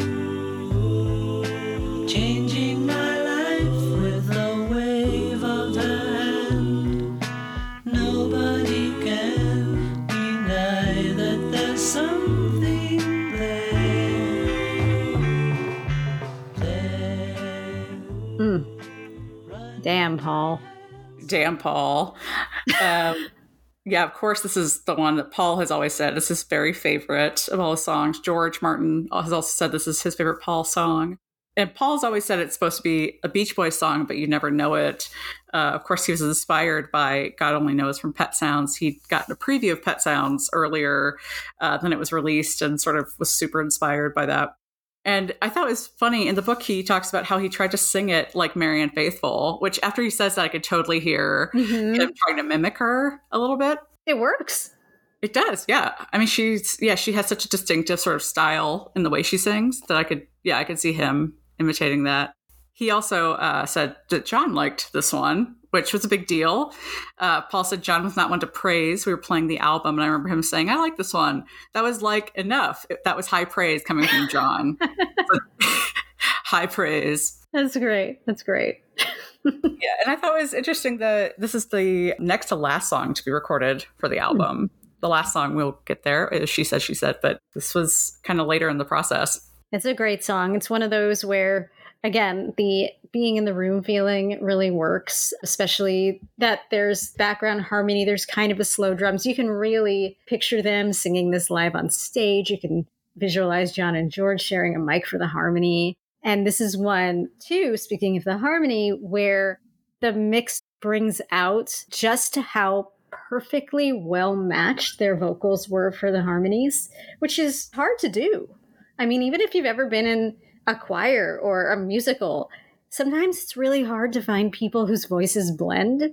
changing my life with a wave of the hand. Nobody can deny that there's something there. there. Mm. Damn, Paul. Damn, Paul. Um, yeah, of course, this is the one that Paul has always said is his very favorite of all his songs. George Martin has also said this is his favorite Paul song. And Paul's always said it's supposed to be a Beach Boys song, but you never know it. Uh, of course, he was inspired by God Only Knows from Pet Sounds. He'd gotten a preview of Pet Sounds earlier uh, than it was released and sort of was super inspired by that. And I thought it was funny, in the book, he talks about how he tried to sing it like Marianne Faithfull, which after he says that, I could totally hear mm-hmm. him trying to mimic her a little bit. It works. It does, yeah. I mean, she's, yeah, she has such a distinctive sort of style in the way she sings that I could, yeah, I could see him imitating that. He also uh, said that John liked this one, which was a big deal. Uh, Paul said John was not one to praise. We were playing the album, and I remember him saying, I like this one. That was like enough. That was high praise coming from John. High praise. That's great. That's great. Yeah, and I thought it was interesting that this is the next to last song to be recorded for the album. Mm-hmm. The last song we'll get there is She Said, She Said, but this was kind of later in the process. It's a great song. It's one of those where, again, the being in the room feeling really works, especially that there's background harmony. There's kind of a slow drums. You can really picture them singing this live on stage. You can visualize John and George sharing a mic for the harmony. And this is one, too, speaking of the harmony, where the mix brings out just how perfectly well matched their vocals were for the harmonies, which is hard to do. I mean, even if you've ever been in a choir or a musical, sometimes it's really hard to find people whose voices blend,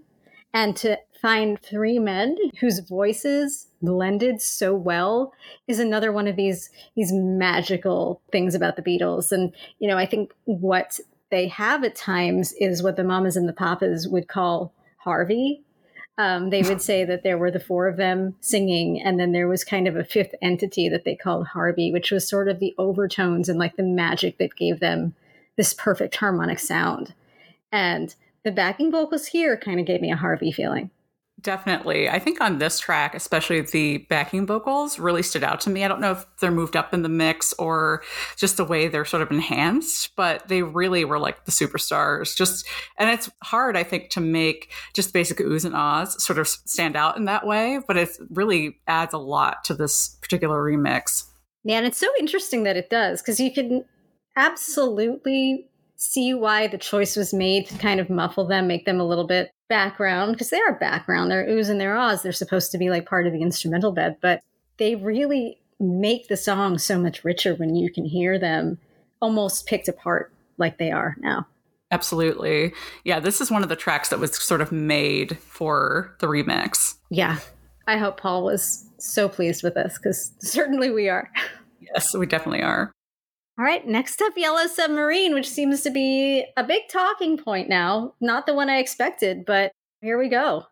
and to find three men whose voices blended so well is another one of these these magical things about the Beatles. And, you know, I think what they have at times is what the Mamas and the Papas would call Harvey. Um, they would say that there were the four of them singing, and then there was kind of a fifth entity that they called Harvey, which was sort of the overtones and like the magic that gave them this perfect harmonic sound. And the backing vocals here kind of gave me a Harvey feeling. Definitely. I think on this track, especially the backing vocals really stood out to me. I don't know if they're moved up in the mix or just the way they're sort of enhanced, but they really were like the superstars. Just, and it's hard, I think, to make just basic oohs and ahs sort of stand out in that way, but it really adds a lot to this particular remix. Yeah, and it's so interesting that it does, because you can absolutely see why the choice was made to kind of muffle them, make them a little bit background, because they are background, they're oohs and they're ahs, they're supposed to be like part of the instrumental bed, but they really make the song so much richer when you can hear them almost picked apart like they are now. Absolutely. Yeah, this is one of the tracks that was sort of made for the remix. Yeah. I hope Paul was so pleased with this, because certainly we are. Yes, we definitely are. All right, next up, Yellow Submarine, which seems to be a big talking point now. Not the one I expected, but here we go.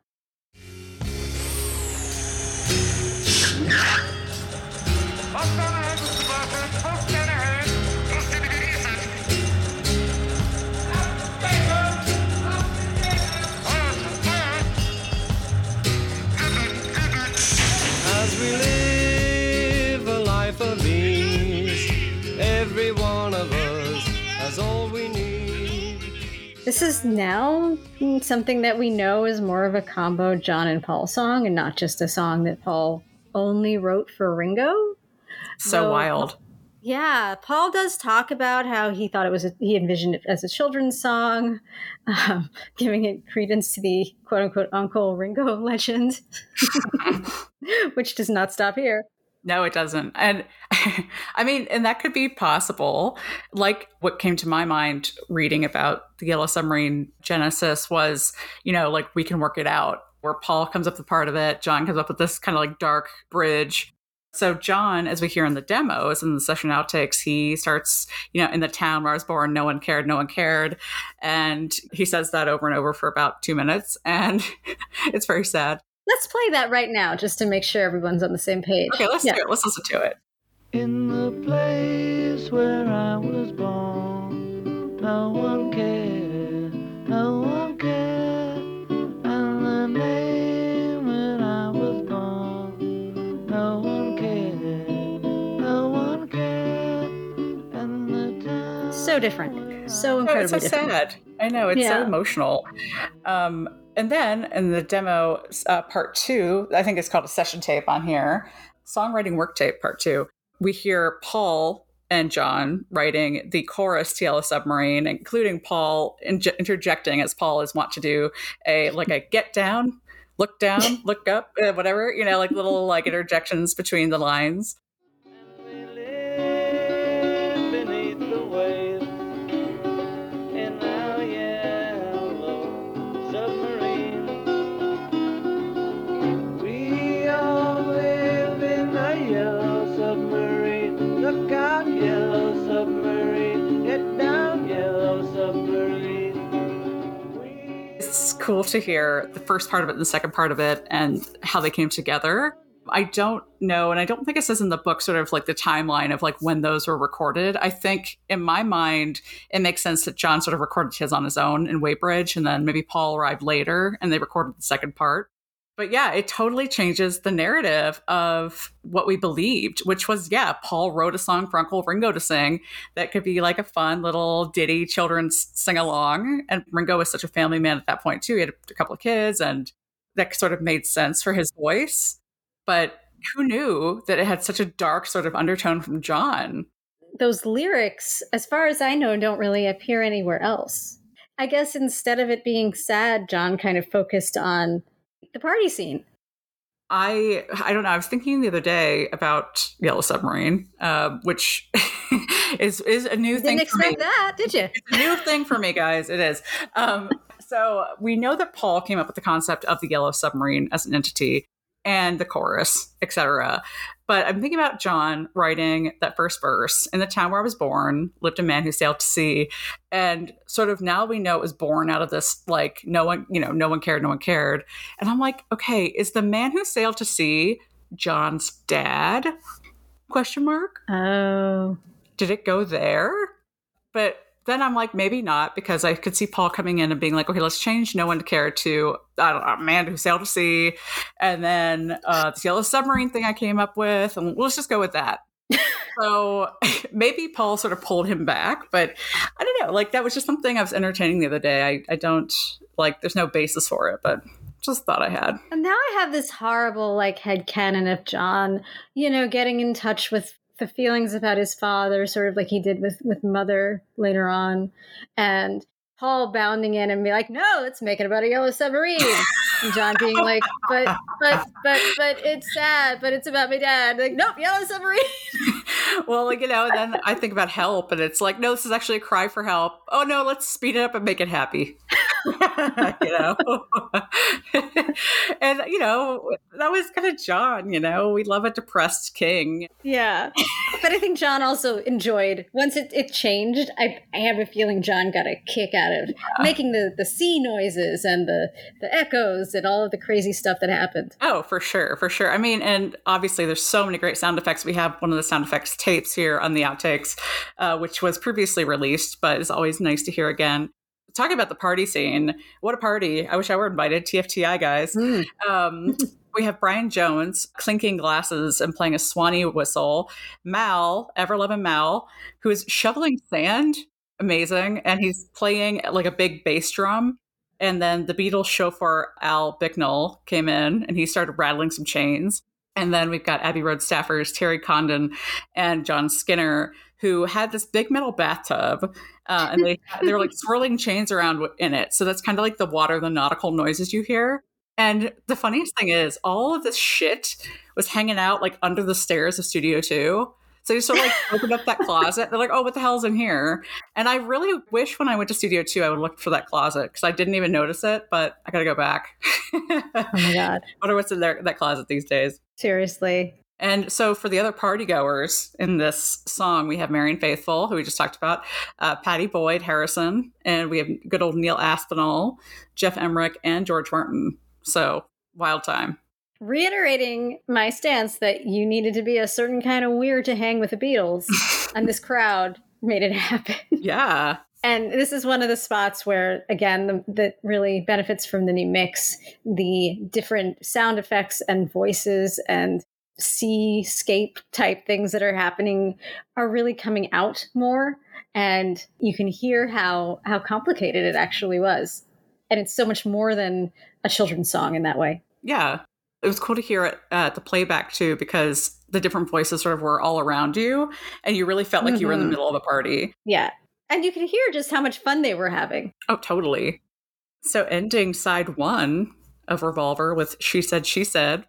As we live a life of ease, every one of us has all we need. This is now something that we know is more of a combo John and Paul song, and not just a song that Paul only wrote for Ringo. So, so wild. Yeah, Paul does talk about how he thought it was, a, he envisioned it as a children's song, um, giving it credence to the quote unquote Uncle Ringo legend, which does not stop here. No, it doesn't. And I mean, and that could be possible. Like what came to my mind reading about the Yellow Submarine Genesis was, you know, like We Can Work It Out, where Paul comes up with part of it, John comes up with this kind of like dark bridge. So John, as we hear in the demos and the session outtakes, he starts, you know, in the town where I was born, no one cared, no one cared. And he says that over and over for about two minutes. And it's very sad. Let's play that right now just to make sure everyone's on the same page. Okay, let's yeah. do it. Let's listen to it. In the place where I was born, no one cared, no one cared. And the name when I was born, no one so different. So incredibly oh, it's so different. Sad. I know. It's yeah. so emotional. Um, and then in the demo uh, part two, I think it's called a session tape on here, Songwriting Work Tape part two, we hear Paul and John writing the chorus to Yellow Submarine, including Paul in- interjecting as Paul is wont to do a like a get down, look down, look up, uh, whatever, you know, like little like interjections between the lines. Cool to hear the first part of it and the second part of it and how they came together. I don't know, and I don't think it says in the book sort of like the timeline of like when those were recorded. I think in my mind it makes sense that John sort of recorded his on his own in Weybridge, and then maybe Paul arrived later and they recorded the second part. But yeah, it totally changes the narrative of what we believed, which was, yeah, Paul wrote a song for Uncle Ringo to sing that could be like a fun little ditty children's sing along. And Ringo was such a family man at that point, too. He had a couple of kids, and that sort of made sense for his voice. But who knew that it had such a dark sort of undertone from John? Those lyrics, as far as I know, don't really appear anywhere else. I guess instead of it being sad, John kind of focused on the party scene. I I don't know. I was thinking the other day about Yellow Submarine, uh, which is is a new you thing. Didn't expect that, did you? It's a new thing for me, guys. It is. Um, so we know that Paul came up with the concept of the Yellow Submarine as an entity and the chorus, et cetera. But I'm thinking about John writing that first verse. In the town where I was born, lived a man who sailed to sea, and sort of now we know it was born out of this, like no one, you know, no one cared, no one cared. And I'm like, okay, is the man who sailed to sea John's dad? Question mark. Oh, did it go there? But then I'm like, maybe not, because I could see Paul coming in and being like, okay, let's change no one to care to, I don't know, a man who sailed to sea. And then uh, this Yellow Submarine thing I came up with, and let's just go with that. So maybe Paul sort of pulled him back, but I don't know. Like, that was just something I was entertaining the other day. I, I don't, like, there's no basis for it, but just thought I had. And now I have this horrible, like, headcanon of John, you know, getting in touch with the feelings about his father, sort of like he did with, with Mother later on, and Paul bounding in and be like, no, let's make it about a yellow submarine. And John being like, but, but, but, but it's sad, but it's about my dad. Like, nope, yellow submarine. Well, like, you know, and then I think about Help, and it's like, no, this is actually a cry for help. Oh no, let's speed it up and make it happy. You know? And, you know, that was kind of John, you know, we love a depressed king. Yeah. But I think John also enjoyed, once it, it changed, I, I have a feeling John got a kick out of yeah. making the, the sea noises and the, the echoes and all of the crazy stuff that happened. Oh, for sure. For sure. I mean, and obviously there's so many great sound effects. We have one of the sound effects tapes here on the outtakes, uh, which was previously released, but is always nice to hear again. Talking about the party scene. What a party. I wish I were invited. T F T I, guys. Mm. Um, we have Brian Jones clinking glasses and playing a Swanee whistle. Mal, ever-loving Mal, who is shoveling sand. Amazing. And he's playing like a big bass drum. And then the Beatles chauffeur Al Bicknell came in and he started rattling some chains. And then we've got Abbey Road staffers Terry Condon and John Skinner, who had this big metal bathtub, uh, and they they were like swirling chains around in it. So that's kind of like the water, the nautical noises you hear. And the funniest thing is, all of this shit was hanging out like under the stairs of Studio Two. So you sort of like opened up that closet. They're like, oh, what the hell's in here? And I really wish when I went to Studio Two, I would look for that closet because I didn't even notice it, but I got to go back. Oh my God. I wonder what's in there, that closet these days. Seriously. And so for the other partygoers in this song, we have Marian Faithfull, who we just talked about, uh, Patty Boyd Harrison, and we have good old Neil Aspinall, Geoff Emerick, and George Martin. So wild time. Reiterating my stance that you needed to be a certain kind of weird to hang with the Beatles, and this crowd made it happen. Yeah. And this is one of the spots where, again, that really benefits from the new mix, the different sound effects and voices and seascape type things that are happening are really coming out more. And you can hear how how complicated it actually was. And it's so much more than a children's song in that way. Yeah. It was cool to hear it at uh, the playback, too, because the different voices sort of were all around you and you really felt like mm-hmm. you were in the middle of a party. Yeah. And you could hear just how much fun they were having. Oh, totally. So ending side one of Revolver with She Said, She Said.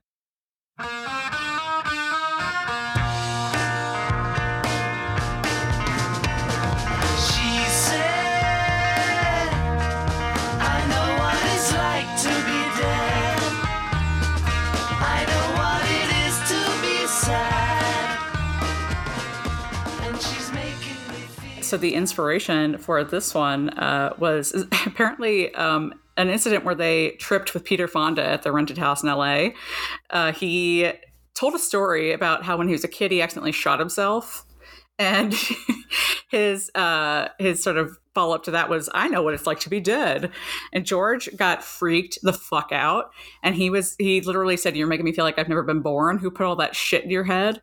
So the inspiration for this one uh, was apparently um, an incident where they tripped with Peter Fonda at the rented house in L A. Uh, he told a story about how when he was a kid, he accidentally shot himself. And his uh, his sort of follow-up to that was, I know what it's like to be dead. And George got freaked the fuck out. And he was he literally said, you're making me feel like I've never been born. Who put all that shit in your head?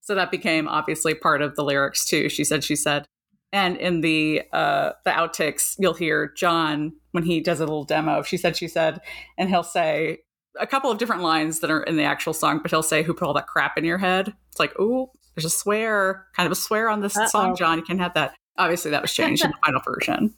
So that became obviously part of the lyrics too. She Said, She Said. And in the uh, the outtakes, you'll hear John, when he does a little demo of She Said, She Said, and he'll say a couple of different lines that are in the actual song, but he'll say, who put all that crap in your head? It's like, ooh, there's a swear, kind of a swear on this Uh-oh. song, John. You can't have that. Obviously, that was changed in the final version.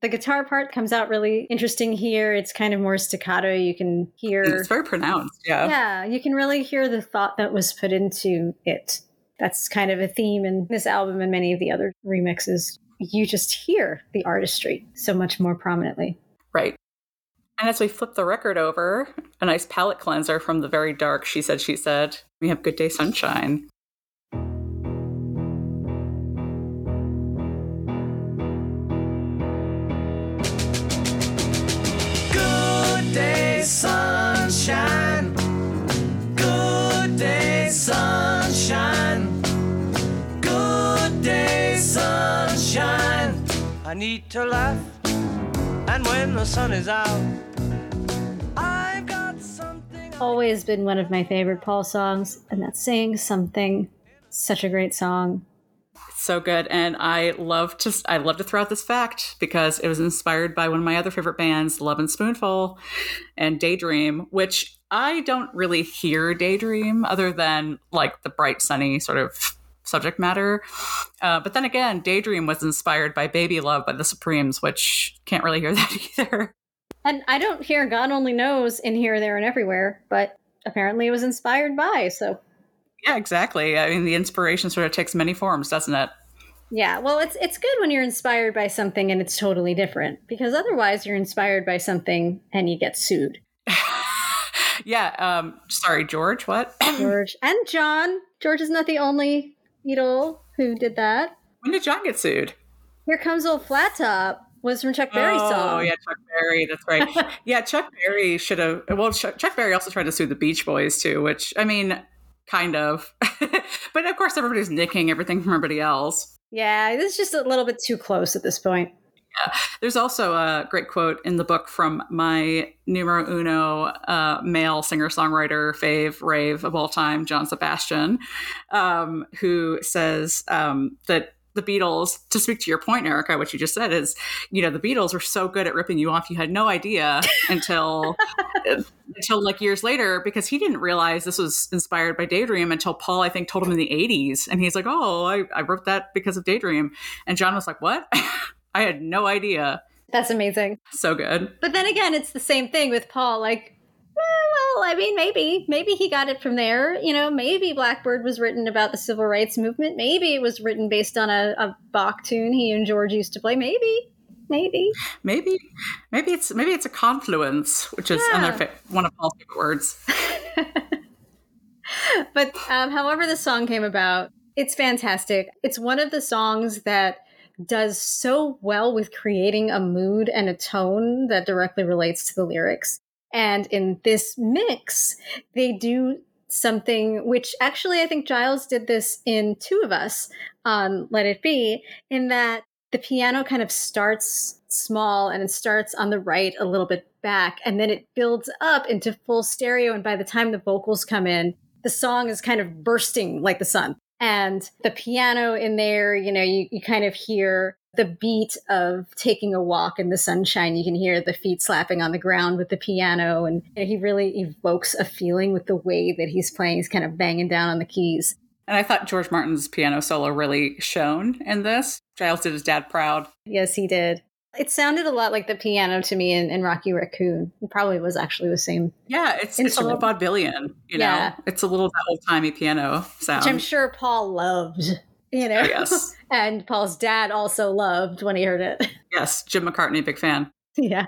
The guitar part comes out really interesting here. It's kind of more staccato. You can hear... It's very pronounced, yeah. Yeah, you can really hear the thought that was put into it. That's kind of a theme in this album and many of the other remixes. You just hear the artistry so much more prominently. Right. And as we flip the record over, a nice palate cleanser from the very dark She Said, She Said, we have Good Day Sunshine. Good day, sunshine. Good day, sunshine. I need to laugh, and when the sun is out, I've got something... Always been one of my favorite Paul songs, and that's Saying Something. Such a great song. So good, and I love to I love to throw out this fact, because it was inspired by one of my other favorite bands, Love and Spoonful, and Daydream, which I don't really hear Daydream, other than like the bright, sunny sort of... subject matter. Uh, but then again, Daydream was inspired by Baby Love by the Supremes, which can't really hear that either. And I don't hear God Only Knows in Here, There, and Everywhere, but apparently it was inspired by, so. Yeah, exactly. I mean, the inspiration sort of takes many forms, doesn't it? Yeah, well, it's it's good when you're inspired by something and it's totally different, because otherwise you're inspired by something and you get sued. Yeah, um, sorry, George, what? George and John. George is not the only... Needle, who did that? When did John get sued? Here Comes Old Flat Top was from Chuck Berry's oh, song. Oh, yeah, Chuck Berry. That's right. Yeah, Chuck Berry should have... Well, Chuck, Chuck Berry also tried to sue the Beach Boys, too, which, I mean, kind of. But, of course, everybody's nicking everything from everybody else. Yeah, this is just a little bit too close at this point. Yeah. There's also a great quote in the book from my numero uno uh, male singer-songwriter fave rave of all time, John Sebastian, um, who says um, that the Beatles, to speak to your point, Erica, what you just said is, you know, the Beatles were so good at ripping you off, you had no idea until until like years later, because he didn't realize this was inspired by Daydream until Paul, I think, told him in the eighties. And he's like, oh, I, I wrote that because of Daydream. And John was like, what? I had no idea. That's amazing. So good. But then again, it's the same thing with Paul. Like, well, I mean, maybe, maybe he got it from there. You know, maybe Blackbird was written about the civil rights movement. Maybe it was written based on a, a Bach tune he and George used to play. Maybe. Maybe, maybe, maybe it's maybe it's a confluence, which is yeah. another fa- one of Paul's favorite words. But um, however this song came about, it's fantastic. It's one of the songs that does so well with creating a mood and a tone that directly relates to the lyrics. And in this mix, they do something which actually I think Giles did this in Two of Us on Let It Be, in that the piano kind of starts small and it starts on the right a little bit back, and then it builds up into full stereo. And by the time the vocals come in, the song is kind of bursting like the sun. And the piano in there, you know, you, you kind of hear the beat of Taking a Walk in the Sunshine. You can hear the feet slapping on the ground with the piano. And you know, he really evokes a feeling with the way that he's playing. He's kind of banging down on the keys. And I thought George Martin's piano solo really shone in this. Giles did his dad proud. Yes, he did. It sounded a lot like the piano to me in, in Rocky Raccoon. It probably was actually the same. Yeah, it's, it's a little vaudevillian, you know? Yeah. It's a little that old-timey piano sound. Which I'm sure Paul loved, you know? Yes. And Paul's dad also loved when he heard it. Yes, Jim McCartney, big fan. Yeah.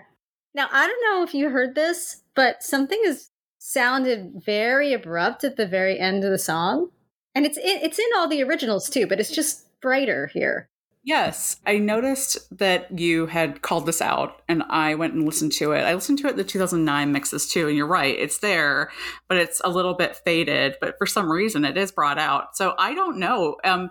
Now, I don't know if you heard this, but something is sounded very abrupt at the very end of the song. And it's in, it's in all the originals, too, but it's just brighter here. Yes, I noticed that you had called this out, and I went and listened to it. I listened to it in the two thousand nine mixes, too, and you're right. It's there, but it's a little bit faded. But for some reason, it is brought out. So I don't know. Um,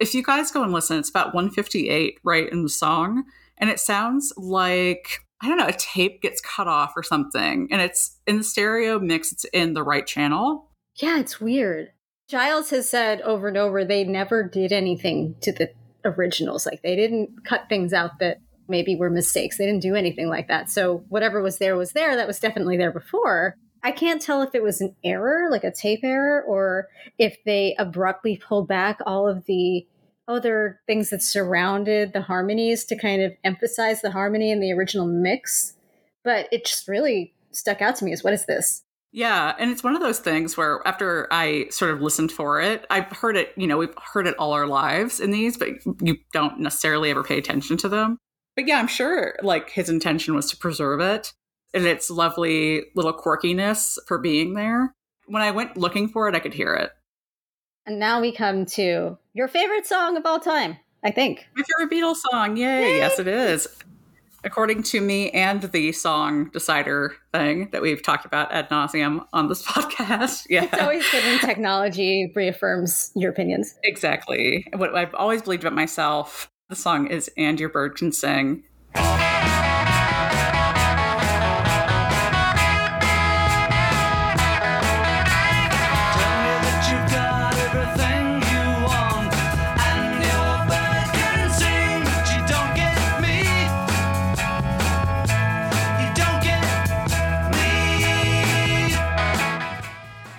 if you guys go and listen, it's about one fifty-eight, right, in the song. And it sounds like, I don't know, a tape gets cut off or something. And it's in the stereo mix. It's in the right channel. Yeah, it's weird. Giles has said over and over, they never did anything to the originals. Like, they didn't cut things out that maybe were mistakes. They didn't do anything like that. So whatever was there was there. That was definitely there before. I can't tell if it was an error, like a tape error, or if they abruptly pulled back all of the other things that surrounded the harmonies to kind of emphasize the harmony in the original mix. But it just really stuck out to me as, what is this? Yeah. And it's one of those things where after I sort of listened for it, I've heard it, you know, we've heard it all our lives in these, but you don't necessarily ever pay attention to them. But yeah, I'm sure like his intention was to preserve it and its lovely little quirkiness for being there. When I went looking for it, I could hear it. And now we come to your favorite song of all time, I think. My favorite Beatles song. Yay. Yay. Yes, it is. According to me and the song decider thing that we've talked about ad nauseum on this podcast. Yeah. It's always good when technology reaffirms your opinions. Exactly. What I've always believed about myself, the song is And Your Bird Can Sing.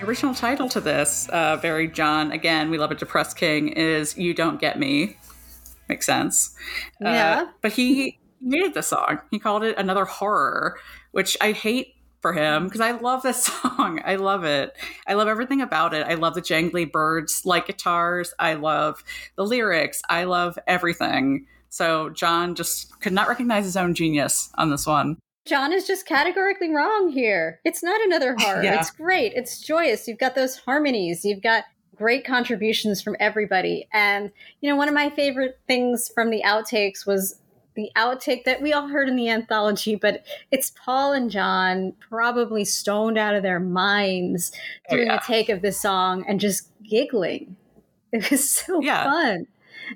Original title to this, uh, very John, again, we love a depressed king, is You Don't Get Me. Makes sense. Yeah. Uh, but he hated this song. He called it another horror, which I hate for him because I love this song. I love it. I love everything about it. I love the jangly birds like guitars. I love the lyrics. I love everything. So John just could not recognize his own genius on this one. John is just categorically wrong here. It's not another horror. Yeah. It's great. It's joyous. You've got those harmonies. You've got great contributions from everybody. And, you know, one of my favorite things from the outtakes was the outtake that we all heard in the anthology, but it's Paul and John probably stoned out of their minds doing oh, yeah. a take of this song and just giggling. It was so yeah. fun.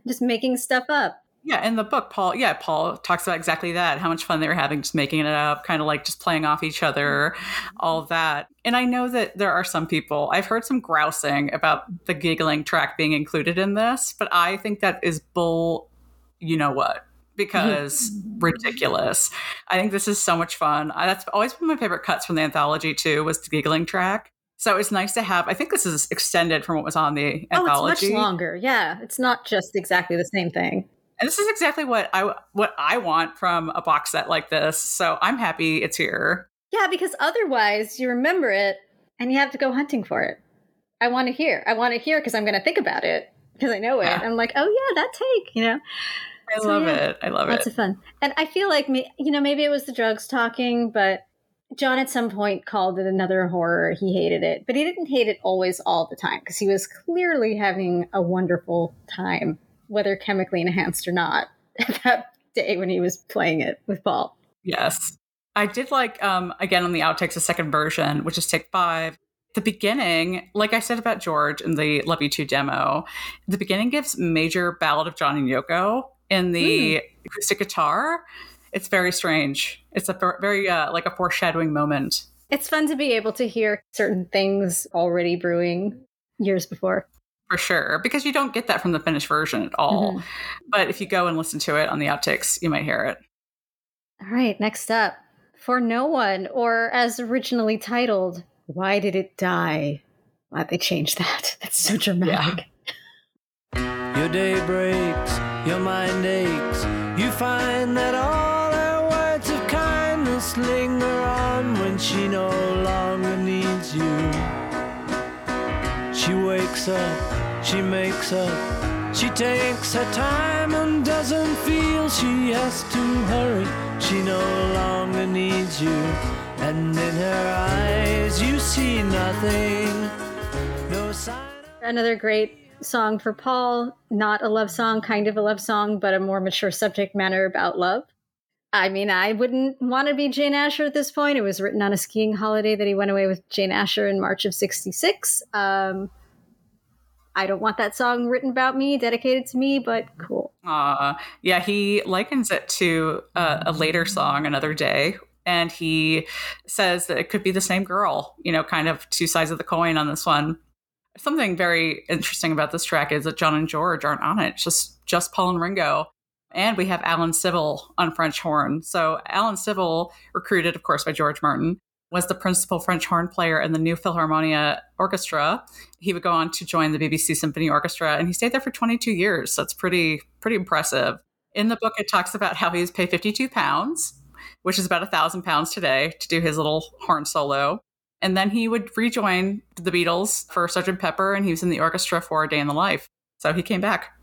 Just making stuff up. Yeah, in the book, Paul, yeah, Paul talks about exactly that, how much fun they were having just making it up, kind of like just playing off each other, all that. And I know that there are some people, I've heard some grousing about the giggling track being included in this, but I think that is bull, you know what. because ridiculous. I think this is so much fun. I, that's always been my favorite cuts from the anthology too, was the giggling track. So it's nice to have, I think this is extended from what was on the oh, anthology. It's much longer. Yeah. It's not just exactly the same thing. And this is exactly what I, what I want from a box set like this. So I'm happy it's here. Yeah, because otherwise you remember it and you have to go hunting for it. I want to hear. I want to hear because I'm going to think about it because I know it. Yeah. I'm like, oh, yeah, that take, you know. I so, love yeah, it. I love lots it. Lots of fun. And I feel like, me, you know, maybe it was the drugs talking, but John at some point called it another horror. He hated it, but he didn't hate it always all the time because he was clearly having a wonderful time, whether chemically enhanced or not, that day when he was playing it with Paul. Yes. I did like, um, again, on the outtakes, the second version, which is take five. The beginning, like I said about George in the Love You Two demo, the beginning gives major Ballad of John and Yoko in the mm. acoustic guitar. It's very strange. It's a very, uh, like a foreshadowing moment. It's fun to be able to hear certain things already brewing years before. For sure, because you don't get that from the finished version at all. Mm-hmm. But if you go and listen to it on the outtakes, you might hear it. All right, next up, For No One, or as originally titled, Why Did It Die? Glad they changed that. That's so dramatic. Yeah. Your day breaks, your mind aches. You find that all her words of kindness linger on when she no longer needs you. She wakes up, she makes up, she takes her time and doesn't feel she has to hurry. She no longer needs you, and in her eyes you see nothing, no sign of... Another great song for Paul, not a love song, kind of a love song, but a more mature subject matter about love. I mean, I wouldn't want to be Jane Asher at this point. It was written on a skiing holiday that he went away with Jane Asher in March of sixty-six. Um, I don't want that song written about me, dedicated to me, but cool. Uh, yeah, he likens it to uh, a later song, Another Day. And he says that it could be the same girl, you know, kind of two sides of the coin on this one. Something very interesting about this track is that John and George aren't on it. It's just, just Paul and Ringo. And we have Alan Civil on French horn. So Alan Civil, recruited, of course, by George Martin, was the principal French horn player in the New Philharmonia Orchestra. He would go on to join the B B C Symphony Orchestra, and he stayed there for twenty-two years. So it's pretty, pretty impressive. In the book, it talks about how he was paid fifty-two pounds, which is about one thousand pounds today, to do his little horn solo. And then he would rejoin the Beatles for Sergeant Pepper, and he was in the orchestra for A Day in the Life. So he came back.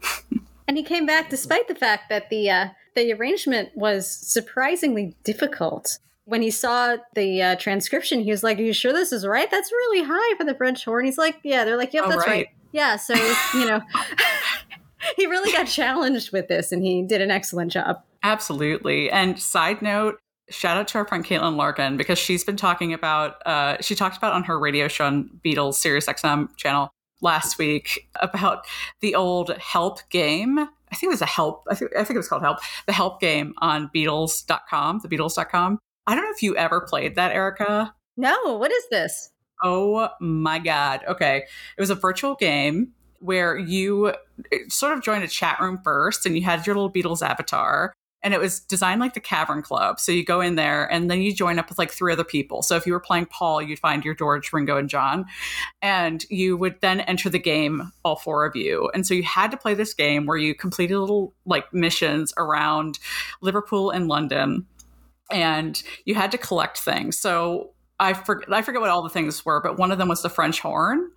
And he came back despite the fact that the uh, the arrangement was surprisingly difficult. When he saw the uh, transcription, he was like, are you sure this is right? That's really high for the French horn. He's like, yeah. They're like, yep, oh, that's right. right. Yeah, so, you know, he really got challenged with this, and he did an excellent job. Absolutely. And side note, shout out to our friend Caitlin Larkin, because she's been talking about, uh, she talked about on her radio show on Beatles Sirius X M channel last week about the old Help game. I think it was a Help. I think, I think it was called Help. The Help game on Beatles dot com, the Beatles dot com. I don't know if you ever played that, Erica. No. What is this? Oh my God. Okay. It was a virtual game where you sort of joined a chat room first, and you had your little Beatles avatar, and it was designed like the Cavern Club. So you go in there and then you join up with like three other people. So if you were playing Paul, you'd find your George, Ringo, and John. And you would then enter the game, all four of you. And so you had to play this game where you completed little like missions around Liverpool and London. And you had to collect things. So I, for- I forget what all the things were, but one of them was the French horn.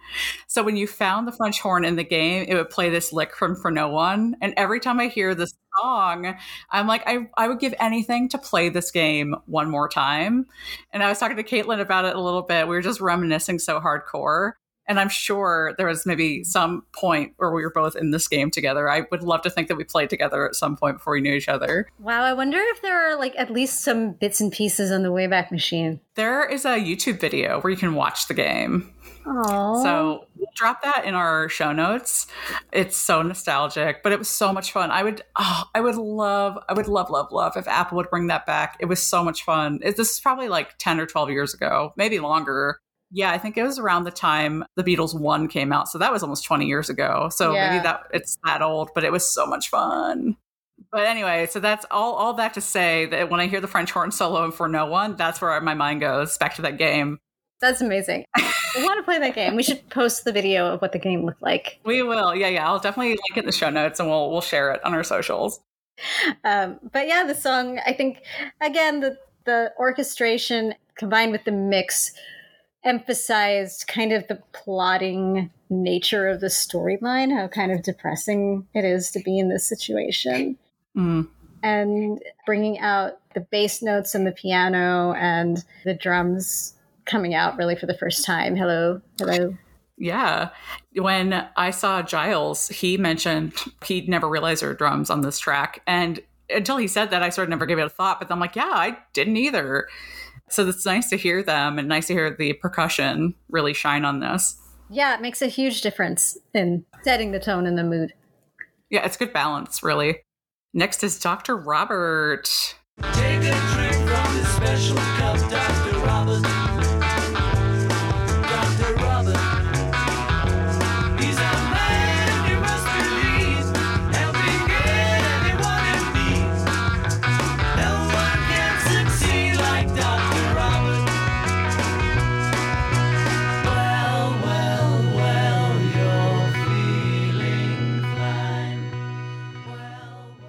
So when you found the French horn in the game, it would play this lick from For No One. And every time I hear this song, I'm like, I, I would give anything to play this game one more time. And I was talking to Caitlin about it a little bit. We were just reminiscing so hardcore. And I'm sure there was maybe some point where we were both in this game together. I would love to think that we played together at some point before we knew each other. Wow, I wonder if there are like at least some bits and pieces on the Wayback Machine. There is a YouTube video where you can watch the game. Oh. So we'll drop that in our show notes. It's so nostalgic, but it was so much fun. I would, oh, I would love, I would love, love, love if Apple would bring that back. It was so much fun. It, this is probably like ten or twelve years ago, maybe longer. Yeah, I think it was around the time the Beatles one came out. So that was almost twenty years ago. So yeah. Maybe that it's that old, but it was so much fun. But anyway, so that's all all that to say that when I hear the French horn solo in For No One, that's where my mind goes back to that game. That's amazing. I want to play that game. We should post the video of what the game looked like. We will. Yeah, yeah. I'll definitely link it in the show notes and we'll we'll share it on our socials. Um, but yeah, the song, I think, again, the, the orchestration combined with the mix emphasized kind of the plotting nature of the storyline, how kind of depressing it is to be in this situation. Mm. And bringing out the bass notes and the piano and the drums coming out really for the first time. Hello. Hello. Yeah. When I saw Giles, he mentioned he'd never realized there were drums on this track. And until he said that, I sort of never gave it a thought, but I'm like, yeah, I didn't either. So it's nice to hear them and nice to hear the percussion really shine on this. Yeah. It makes a huge difference in setting the tone and the mood. Yeah. It's good balance, really. Next is Doctor Robert. Take a drink from this special cup, Doctor Robert.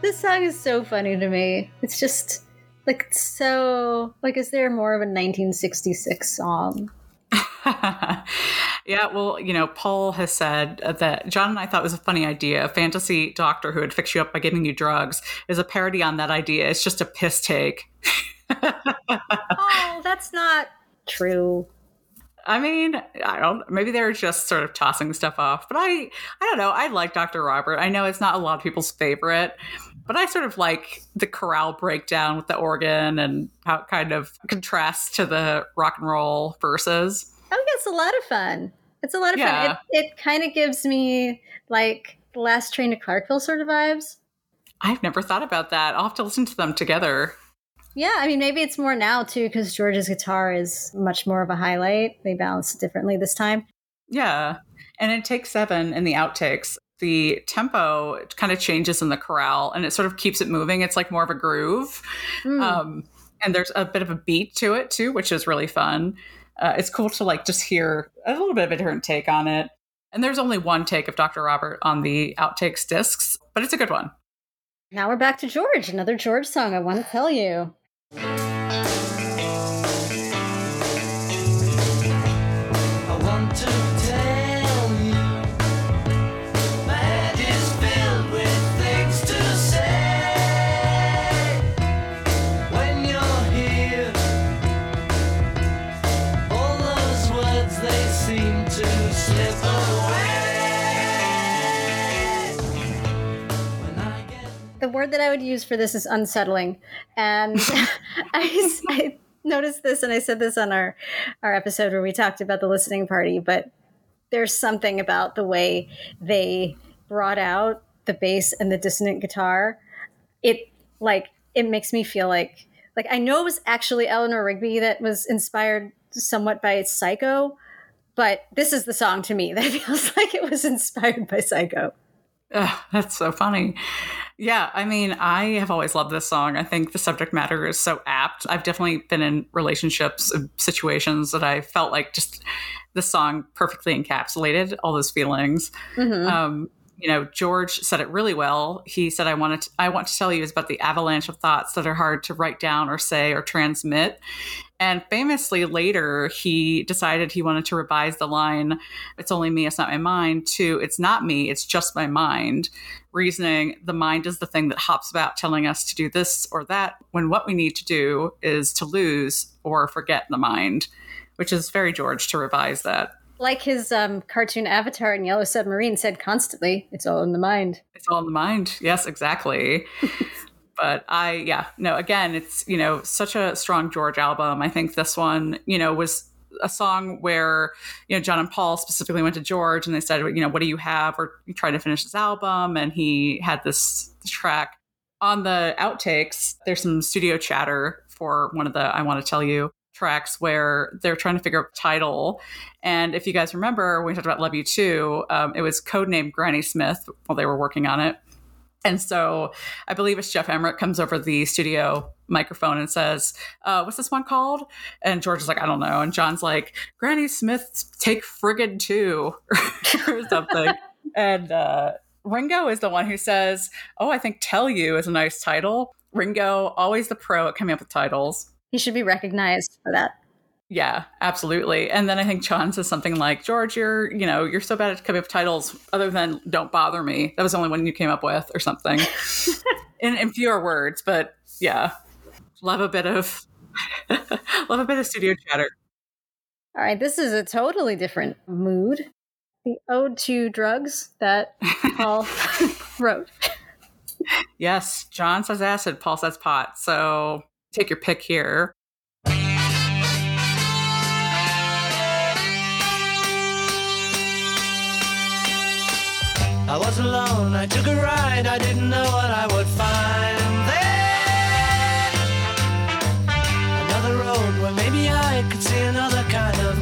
This song is so funny to me. It's just like so like is there more of a nineteen sixty-six song? Yeah, well, you know, Paul has said that John and I thought it was a funny idea. A fantasy doctor who would fix you up by giving you drugs is a parody on that idea. It's just a piss take. Oh, that's not true. I mean, I don't, maybe they're just sort of tossing stuff off, but I, I don't know. I like Doctor Robert. I know it's not a lot of people's favorite, but I sort of like the chorale breakdown with the organ and how it kind of contrasts to the rock and roll verses. Oh, yeah, it's a lot of fun. It's a lot of yeah. fun. It, it kind of gives me like The Last Train to Clarkville sort of vibes. I've never thought about that. I'll have to listen to them together. Yeah, I mean, maybe it's more now, too, because George's guitar is much more of a highlight. They balance it differently this time. Yeah. And in Take Seven, in the outtakes, the tempo kind of changes in the chorale and it sort of keeps it moving. It's like more of a groove. Mm. Um, and there's a bit of a beat to it, too, which is really fun. Uh, it's cool to like just hear a little bit of a different take on it. And there's only one take of Doctor Robert on the outtakes discs, but it's a good one. Now we're back to George, another George song, I want to tell you. I want to tell you, my head is filled with things to say. When you're here, all those words, they seem to slip away. When I get... The word that I would use for this is unsettling. And I, I noticed this, and I said this on our, our episode where we talked about the listening party, but there's something about the way they brought out the bass and the dissonant guitar. It like, it makes me feel like, like I know it was actually Eleanor Rigby that was inspired somewhat by Psycho, but this is the song to me that feels like it was inspired by Psycho. Oh, that's so funny. Yeah, I mean, I have always loved this song. I think the subject matter is so apt. I've definitely been in relationships, situations that I felt like just the song perfectly encapsulated all those feelings. Mm-hmm. Um, you know, George said it really well. He said, I want to, I want to tell you is about the avalanche of thoughts that are hard to write down or say or transmit. And famously later, he decided he wanted to revise the line, it's only me, it's not my mind, to it's not me, it's just my mind. Reasoning, the mind is the thing that hops about telling us to do this or that, when what we need to do is to lose or forget the mind, which is very George to revise that. Like his um, cartoon avatar in Yellow Submarine said constantly, it's all in the mind. It's all in the mind. Yes, exactly. But I, yeah, no, again, it's, you know, such a strong George album. I think this one, you know, was a song where, you know, John and Paul specifically went to George and they said, you know, what do you have? We're trying to finish this album. And he had this track on the outtakes. There's some studio chatter for one of the I Want to Tell You tracks where they're trying to figure out the title. And if you guys remember, when we talked about Love You Too, um, it was codenamed Granny Smith while they were working on it. And so I believe it's Geoff Emerick comes over the studio microphone and says, uh, what's this one called? And George is like, I don't know. And John's like, Granny Smith's Take Friggin' Two or something. And uh, Ringo is the one who says, oh, I think Tell You is a nice title. Ringo, always the pro at coming up with titles. He should be recognized for that. Yeah, absolutely. And then I think John says something like, George, you're, you know, you're so bad at coming up with titles other than Don't Bother Me. That was the only one you came up with or something. in, in fewer words, but yeah. Love a bit of, love a bit of studio chatter. All right. This is a totally different mood. The Ode to Drugs that Paul wrote. Yes. John says acid, Paul says pot. So take your pick here. I was alone, I took a ride, I didn't know what I would find there. Another road where maybe I could see another kind of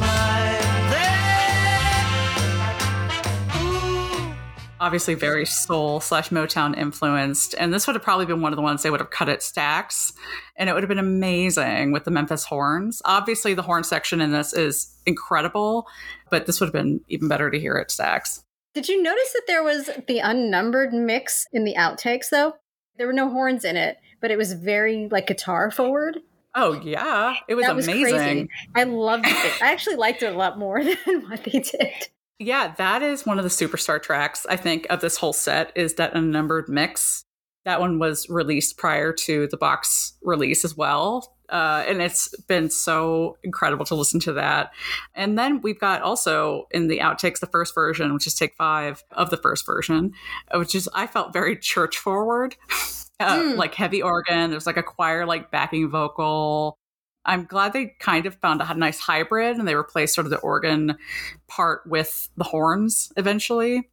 mind there. Ooh. Obviously very soul slash Motown influenced. And this would have probably been one of the ones they would have cut at Stax. And it would have been amazing with the Memphis horns. Obviously the horn section in this is incredible, but this would have been even better to hear at Stax. Did you notice that there was the unnumbered mix in the outtakes, though? There were no horns in it, but it was very, like, guitar forward. Oh, yeah. It was, that was amazing. Crazy. I loved it. I actually liked it a lot more than what they did. Yeah, that is one of the superstar tracks, I think, of this whole set, is that unnumbered mix. That one was released prior to the box release as well. Uh, and it's been so incredible to listen to that. And then we've got also in the outtakes, the first version, which is take five of the first version, which is, I felt very church forward, uh, mm. like heavy organ. There's like a choir, like backing vocal. I'm glad they kind of found a nice hybrid and they replaced sort of the organ part with the horns eventually.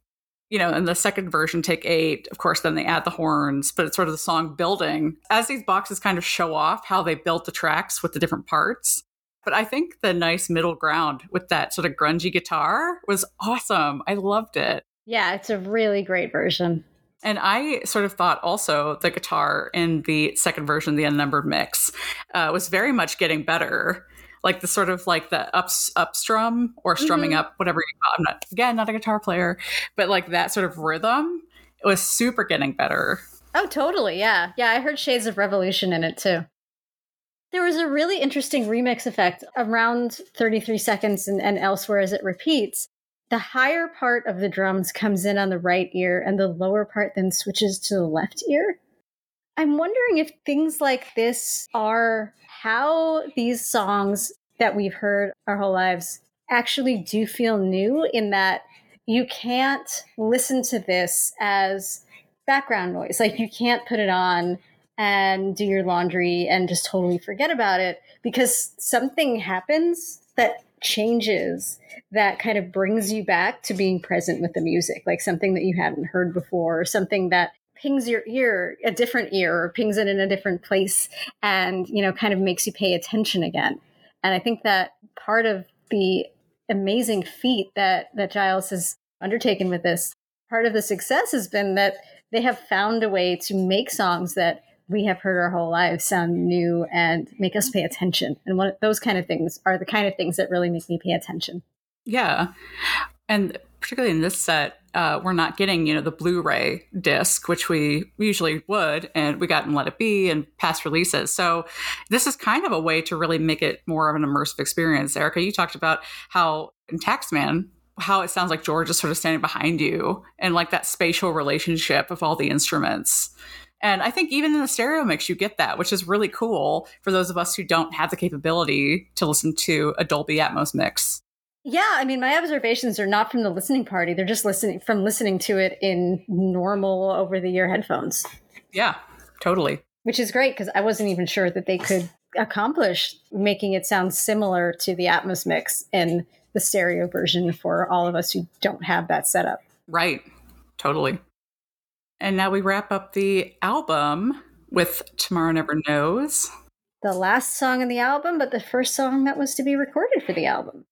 You know, in the second version, take eight, of course, then they add the horns, but it's sort of the song building as these boxes kind of show off how they built the tracks with the different parts. But I think the nice middle ground with that sort of grungy guitar was awesome. I loved it. Yeah, it's a really great version. And I sort of thought also the guitar in the second version, the unnumbered mix, uh, was very much getting better. Like the sort of like the up, up strum or strumming mm-hmm. up, whatever you call it. I'm not, again, not a guitar player, but like that sort of rhythm, it was super getting better. Oh, totally. Yeah. Yeah. I heard Shades of Revolution in it too. There was a really interesting remix effect around thirty-three seconds and, and elsewhere as it repeats. The higher part of the drums comes in on the right ear and the lower part then switches to the left ear. I'm wondering if things like this are how these songs that we've heard our whole lives actually do feel new, in that you can't listen to this as background noise. Like you can't put it on and do your laundry and just totally forget about it, because something happens that changes, that kind of brings you back to being present with the music, like something that you hadn't heard before, or something that pings your ear, a different ear, or pings it in a different place, and, you know, kind of makes you pay attention again. And I think that part of the amazing feat that, that Giles has undertaken with this, part of the success has been that they have found a way to make songs that we have heard our whole lives sound new and make us pay attention. And one of those kind of things are the kind of things that really make me pay attention. Yeah. And particularly in this set, uh, we're not getting, you know, the Blu-ray disc, which we usually would, and we got in Let It Be and past releases. So this is kind of a way to really make it more of an immersive experience. Erica, you talked about how in Taxman, how it sounds like George is sort of standing behind you and like that spatial relationship of all the instruments. And I think even in the stereo mix, you get that, which is really cool for those of us who don't have the capability to listen to a Dolby Atmos mix. Yeah, I mean, my observations are not from the listening party. They're just listening from listening to it in normal over-the-ear headphones. Yeah, totally. Which is great, because I wasn't even sure that they could accomplish making it sound similar to the Atmos mix in the stereo version for all of us who don't have that setup. Right, totally. And now we wrap up the album with Tomorrow Never Knows. The last song in the album, but the first song that was to be recorded for the album.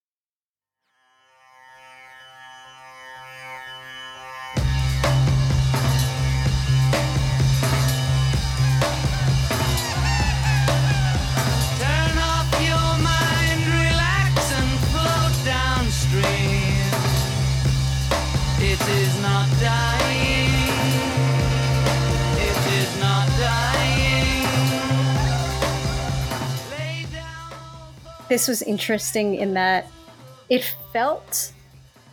this was interesting in that it felt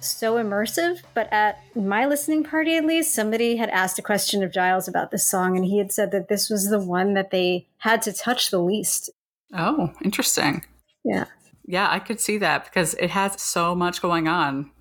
so immersive, but at my listening party, at least, somebody had asked a question of Giles about this song, and he had said that this was the one that they had to touch the least. Oh, interesting. Yeah. Yeah, I could see that because it has so much going on.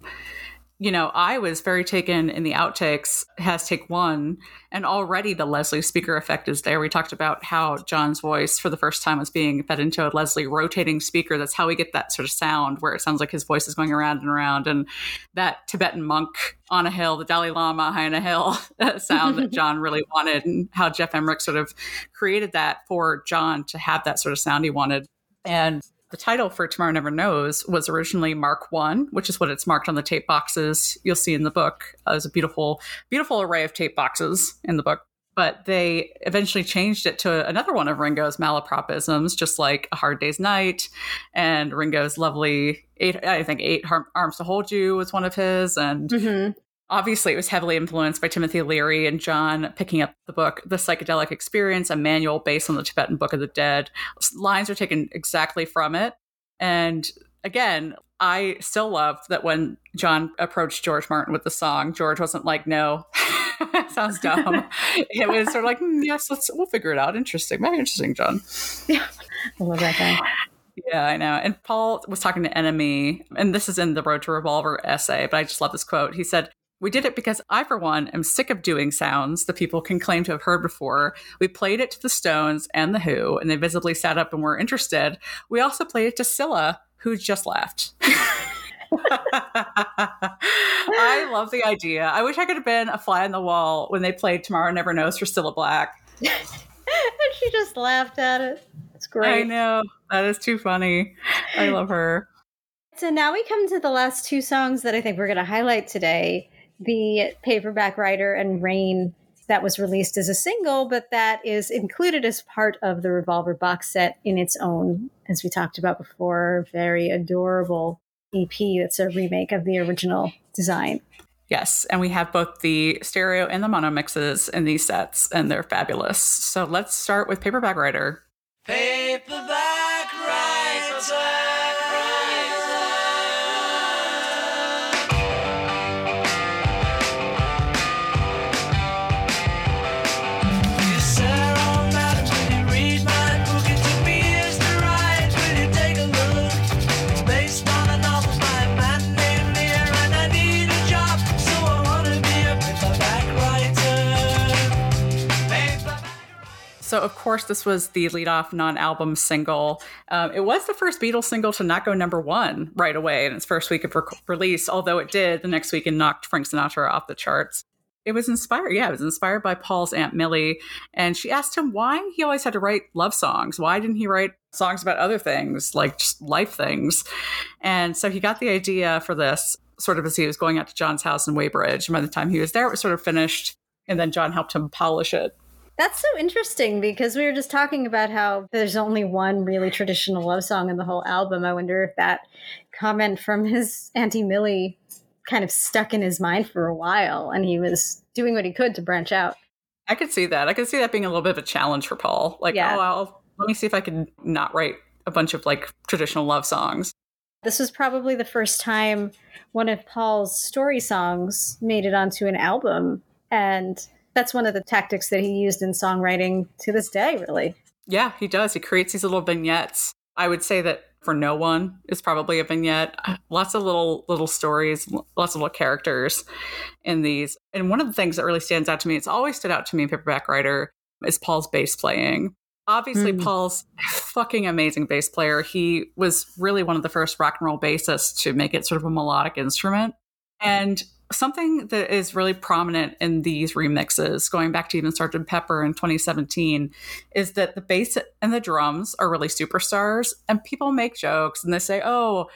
You know, I was very taken in the outtakes, has take one, and already the Leslie speaker effect is there. We talked about how John's voice for the first time was being fed into a Leslie rotating speaker. That's how we get that sort of sound where it sounds like his voice is going around and around. And that Tibetan monk on a hill, the Dalai Lama high on a hill, that sound that John really wanted, and how Geoff Emerick sort of created that for John to have that sort of sound he wanted. And the title for Tomorrow Never Knows was originally Mark One, which is what it's marked on the tape boxes you'll see in the book. Uh, there's a beautiful, beautiful array of tape boxes in the book. But they eventually changed it to another one of Ringo's malapropisms, just like A Hard Day's Night and Ringo's lovely, eight, I think, Eight Arms to Hold You was one of his. And mm-hmm. Obviously, it was heavily influenced by Timothy Leary and John picking up the book, The Psychedelic Experience, a manual based on the Tibetan Book of the Dead. Lines are taken exactly from it. And again, I still loved that when John approached George Martin with the song, George wasn't like, no, sounds dumb. It was sort of like, mm, yes, let's we'll figure it out. Interesting. Very interesting, John. Yeah, I love that guy. Yeah, I know. And Paul was talking to Enemy, and this is in the Road to Revolver essay, but I just love this quote. He said, "We did it because I, for one, am sick of doing sounds the people can claim to have heard before. We played it to the Stones and the Who, and they visibly sat up and were interested. We also played it to Cilla, who just laughed." I love the idea. I wish I could have been a fly on the wall when they played Tomorrow Never Knows for Cilla Black. And she just laughed at it. It's great. I know. That is too funny. I love her. So now we come to the last two songs that I think we're going to highlight today. The Paperback Writer and Rain, that was released as a single, but that is included as part of the Revolver box set in its own, as we talked about before, very adorable E P that's a remake of the original design. Yes, and we have both the stereo and the mono mixes in these sets, and they're fabulous. So let's start with Paperback Writer. Paperback Writer. So, of course, this was the lead-off non-album single. Um, it was the first Beatles single to not go number one right away in its first week of re- release, although it did the next week and knocked Frank Sinatra off the charts. It was inspired, yeah, it was inspired by Paul's Aunt Millie, and she asked him why he always had to write love songs. Why didn't he write songs about other things, like just life things? And so he got the idea for this sort of as he was going out to John's house in Weybridge. And by the time he was there, it was sort of finished, and then John helped him polish it. That's so interesting because we were just talking about how there's only one really traditional love song in the whole album. I wonder if that comment from his Auntie Millie kind of stuck in his mind for a while and he was doing what he could to branch out. I could see that. I could see that being a little bit of a challenge for Paul. Like, yeah. oh, I'll, let me see if I can not write a bunch of like traditional love songs. This was probably the first time one of Paul's story songs made it onto an album, and that's one of the tactics that he used in songwriting to this day, really. Yeah, he does. He creates these little vignettes. I would say that For No One is probably a vignette. Lots of little little stories, lots of little characters in these. And one of the things that really stands out to me, it's always stood out to me in Paperback Writer, is Paul's bass playing. Obviously, mm. Paul's fucking amazing bass player. He was really one of the first rock and roll bassists to make it sort of a melodic instrument. And something that is really prominent in these remixes, going back to even Sergeant Pepper in twenty seventeen, is that the bass and the drums are really superstars, and people make jokes and they say, oh,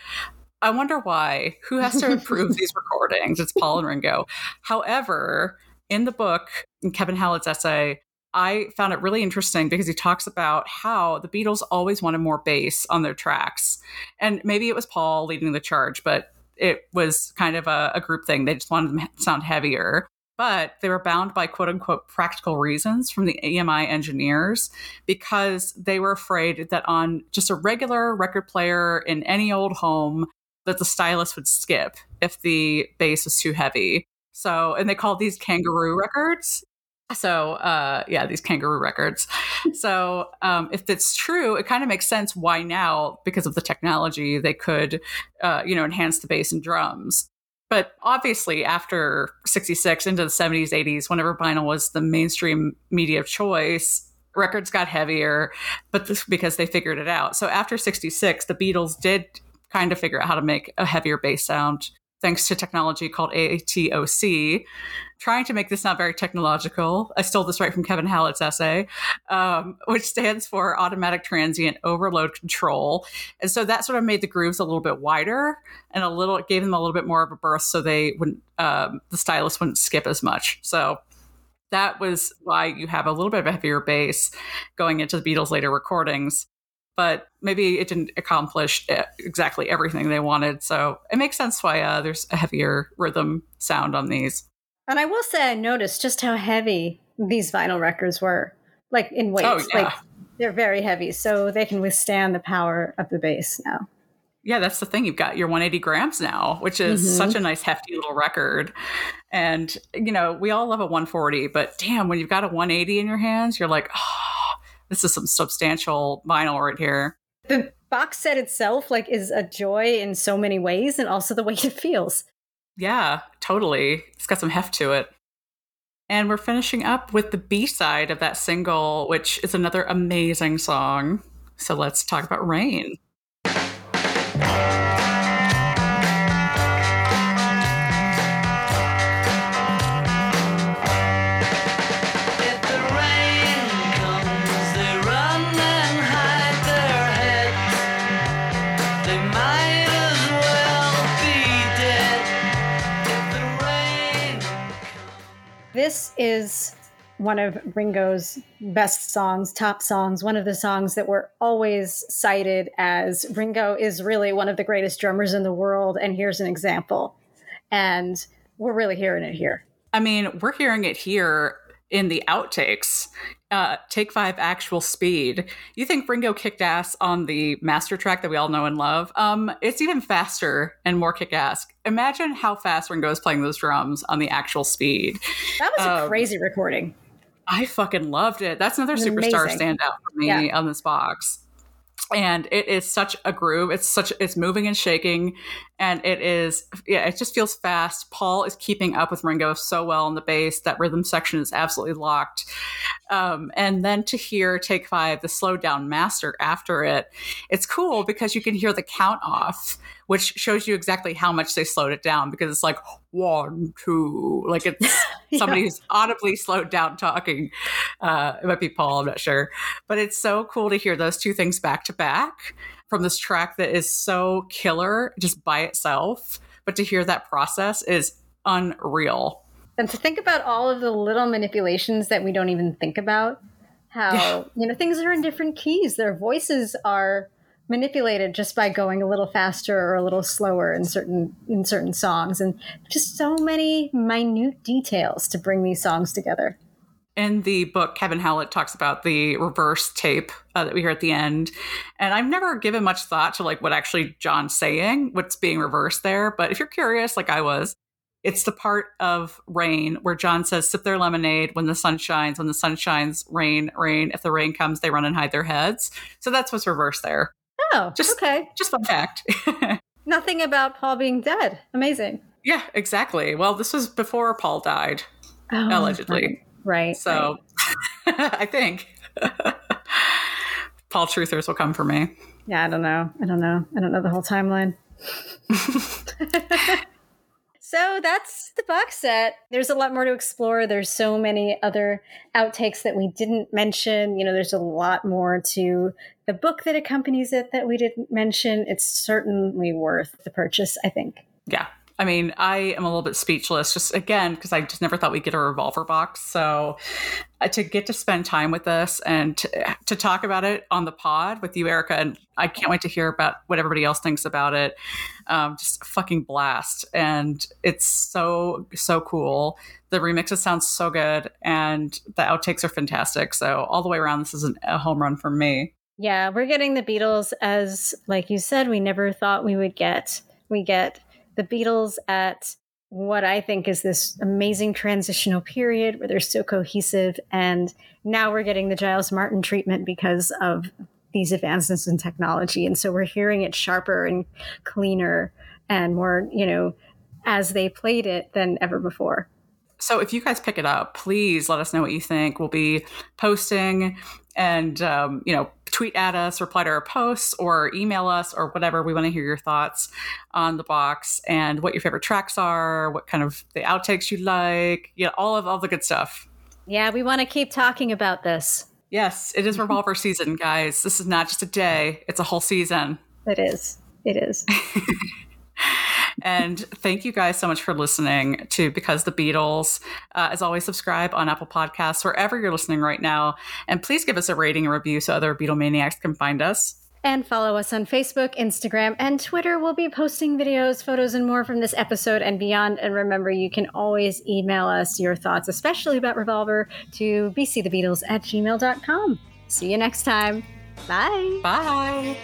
I wonder why. Who has to approve these recordings? It's Paul and Ringo. However, in the book, in Kevin Howlett's essay, I found it really interesting because he talks about how the Beatles always wanted more bass on their tracks. And maybe it was Paul leading the charge, but it was kind of a, a group thing. They just wanted them to sound heavier. but they were bound by quote unquote practical reasons from the E M I engineers, because they were afraid that on just a regular record player in any old home, that the stylus would skip if the bass was too heavy. So, and they called these kangaroo records. So, uh, yeah, these kangaroo records. So um, if it's true, it kind of makes sense why now, because of the technology, they could, uh, you know, enhance the bass and drums. But obviously after sixty-six into the seventies, eighties, whenever vinyl was the mainstream media of choice, records got heavier, but this, because they figured it out. So after sixty-six, the Beatles did kind of figure out how to make a heavier bass sound, thanks to technology called A T O C. Trying to make this not very technological, I stole this right from Kevin Howlett's essay, um, which stands for Automatic Transient Overload Control. And so that sort of made the grooves a little bit wider and a little, it gave them a little bit more of a berth, so they wouldn't, um, the stylus wouldn't skip as much. So that was why you have a little bit of a heavier bass going into the Beatles' later recordings. But maybe it didn't accomplish exactly everything they wanted. So it makes sense why uh, there's a heavier rhythm sound on these. And I will say I noticed just how heavy these vinyl records were, like in weight. Oh, yeah. Like they're very heavy, so they can withstand the power of the bass now. Yeah, that's the thing. You've got your one hundred eighty grams now, which is mm-hmm. such a nice hefty little record. And, you know, we all love a one forty, but damn, when you've got a one eighty in your hands, you're like, oh. This is some substantial vinyl right here. The box set itself like is a joy in so many ways, and also the way it feels. Yeah, totally. It's got some heft to it. And we're finishing up with the B-side of that single, which is another amazing song. So let's talk about Rain. This is one of Ringo's best songs, top songs, one of the songs that were always cited as Ringo is really one of the greatest drummers in the world, and here's an example. And we're really hearing it here. I mean, we're hearing it here in the outtakes. Uh, take five, Actual Speed. You think Ringo kicked ass on the master track that we all know and love? Um, it's even faster and more kick ass. Imagine how fast Ringo is playing those drums on the Actual Speed. That was um, a crazy recording. I fucking loved it. That's another superstar amazing. Standout for me yeah. on this box. And it is such a groove. It's such, it's moving and shaking. And it is, yeah, it just feels fast. Paul is keeping up with Ringo so well on the bass. That rhythm section is absolutely locked. Um, and then to hear Take Five, the slowed down master after it, it's cool because you can hear the count off, which shows you exactly how much they slowed it down, because it's like one, two, like it's yeah. somebody who's audibly slowed down talking. Uh, it might be Paul, I'm not sure. But it's so cool to hear those two things back to back from this track that is so killer just by itself. But to hear that process is unreal. And to think about all of the little manipulations that we don't even think about, how, yeah. you know, things are in different keys. Their voices are manipulated just by going a little faster or a little slower in certain in certain songs, and just so many minute details to bring these songs together. In the book, Kevin Howlett talks about the reverse tape uh, that we hear at the end, and I've never given much thought to like what actually John's saying, what's being reversed there, but if you're curious like I was, it's the part of Rain where John says, sip their lemonade when the sun shines, when the sun shines, rain, rain, if the rain comes, they run and hide their heads. So that's what's reversed there. Oh, just, okay. Just fun fact. Nothing about Paul being dead. Amazing. Yeah, exactly. Well, this was before Paul died, oh, allegedly. Right. So right. I think Paul truthers will come for me. Yeah, I don't know. I don't know. I don't know the whole timeline. So that's the box set. There's a lot more to explore. There's so many other outtakes that we didn't mention. You know, there's a lot more to the book that accompanies it that we didn't mention. It's certainly worth the purchase, I think. Yeah, I mean, I am a little bit speechless, just again, because I just never thought we'd get a Revolver box. So uh, to get to spend time with this and to, to talk about it on the pod with you, Erica, and I can't wait to hear about what everybody else thinks about it. Um, just a fucking blast. And it's so, so cool. The remixes sound so good and the outtakes are fantastic. So all the way around, this is an, a home run for me. Yeah, we're getting the Beatles as, like you said, we never thought we would get. We get the Beatles at what I think is this amazing transitional period where they're so cohesive. And now we're getting the Giles Martin treatment because of these advancements in technology. And so we're hearing it sharper and cleaner and more, you know, as they played it than ever before. So if you guys pick it up, please let us know what you think. We'll be posting and, um, you know, tweet at us, reply to our posts, or email us or whatever. We want to hear your thoughts on the box and what your favorite tracks are, what kind of the outtakes you like, you know, all of all the good stuff. Yeah, we want to keep talking about this. Yes, it is Revolver season, guys. This is not just a day. It's a whole season. It is. It is. And thank you guys so much for listening to Because the Beatles. Uh, as always, subscribe on Apple Podcasts, wherever you're listening right now. And please give us a rating and review so other Beatlemaniacs can find us. And follow us on Facebook, Instagram, and Twitter. We'll be posting videos, photos, and more from this episode and beyond. And remember, you can always email us your thoughts, especially about Revolver, to b c the beatles at gmail dot com. See you next time. Bye. Bye.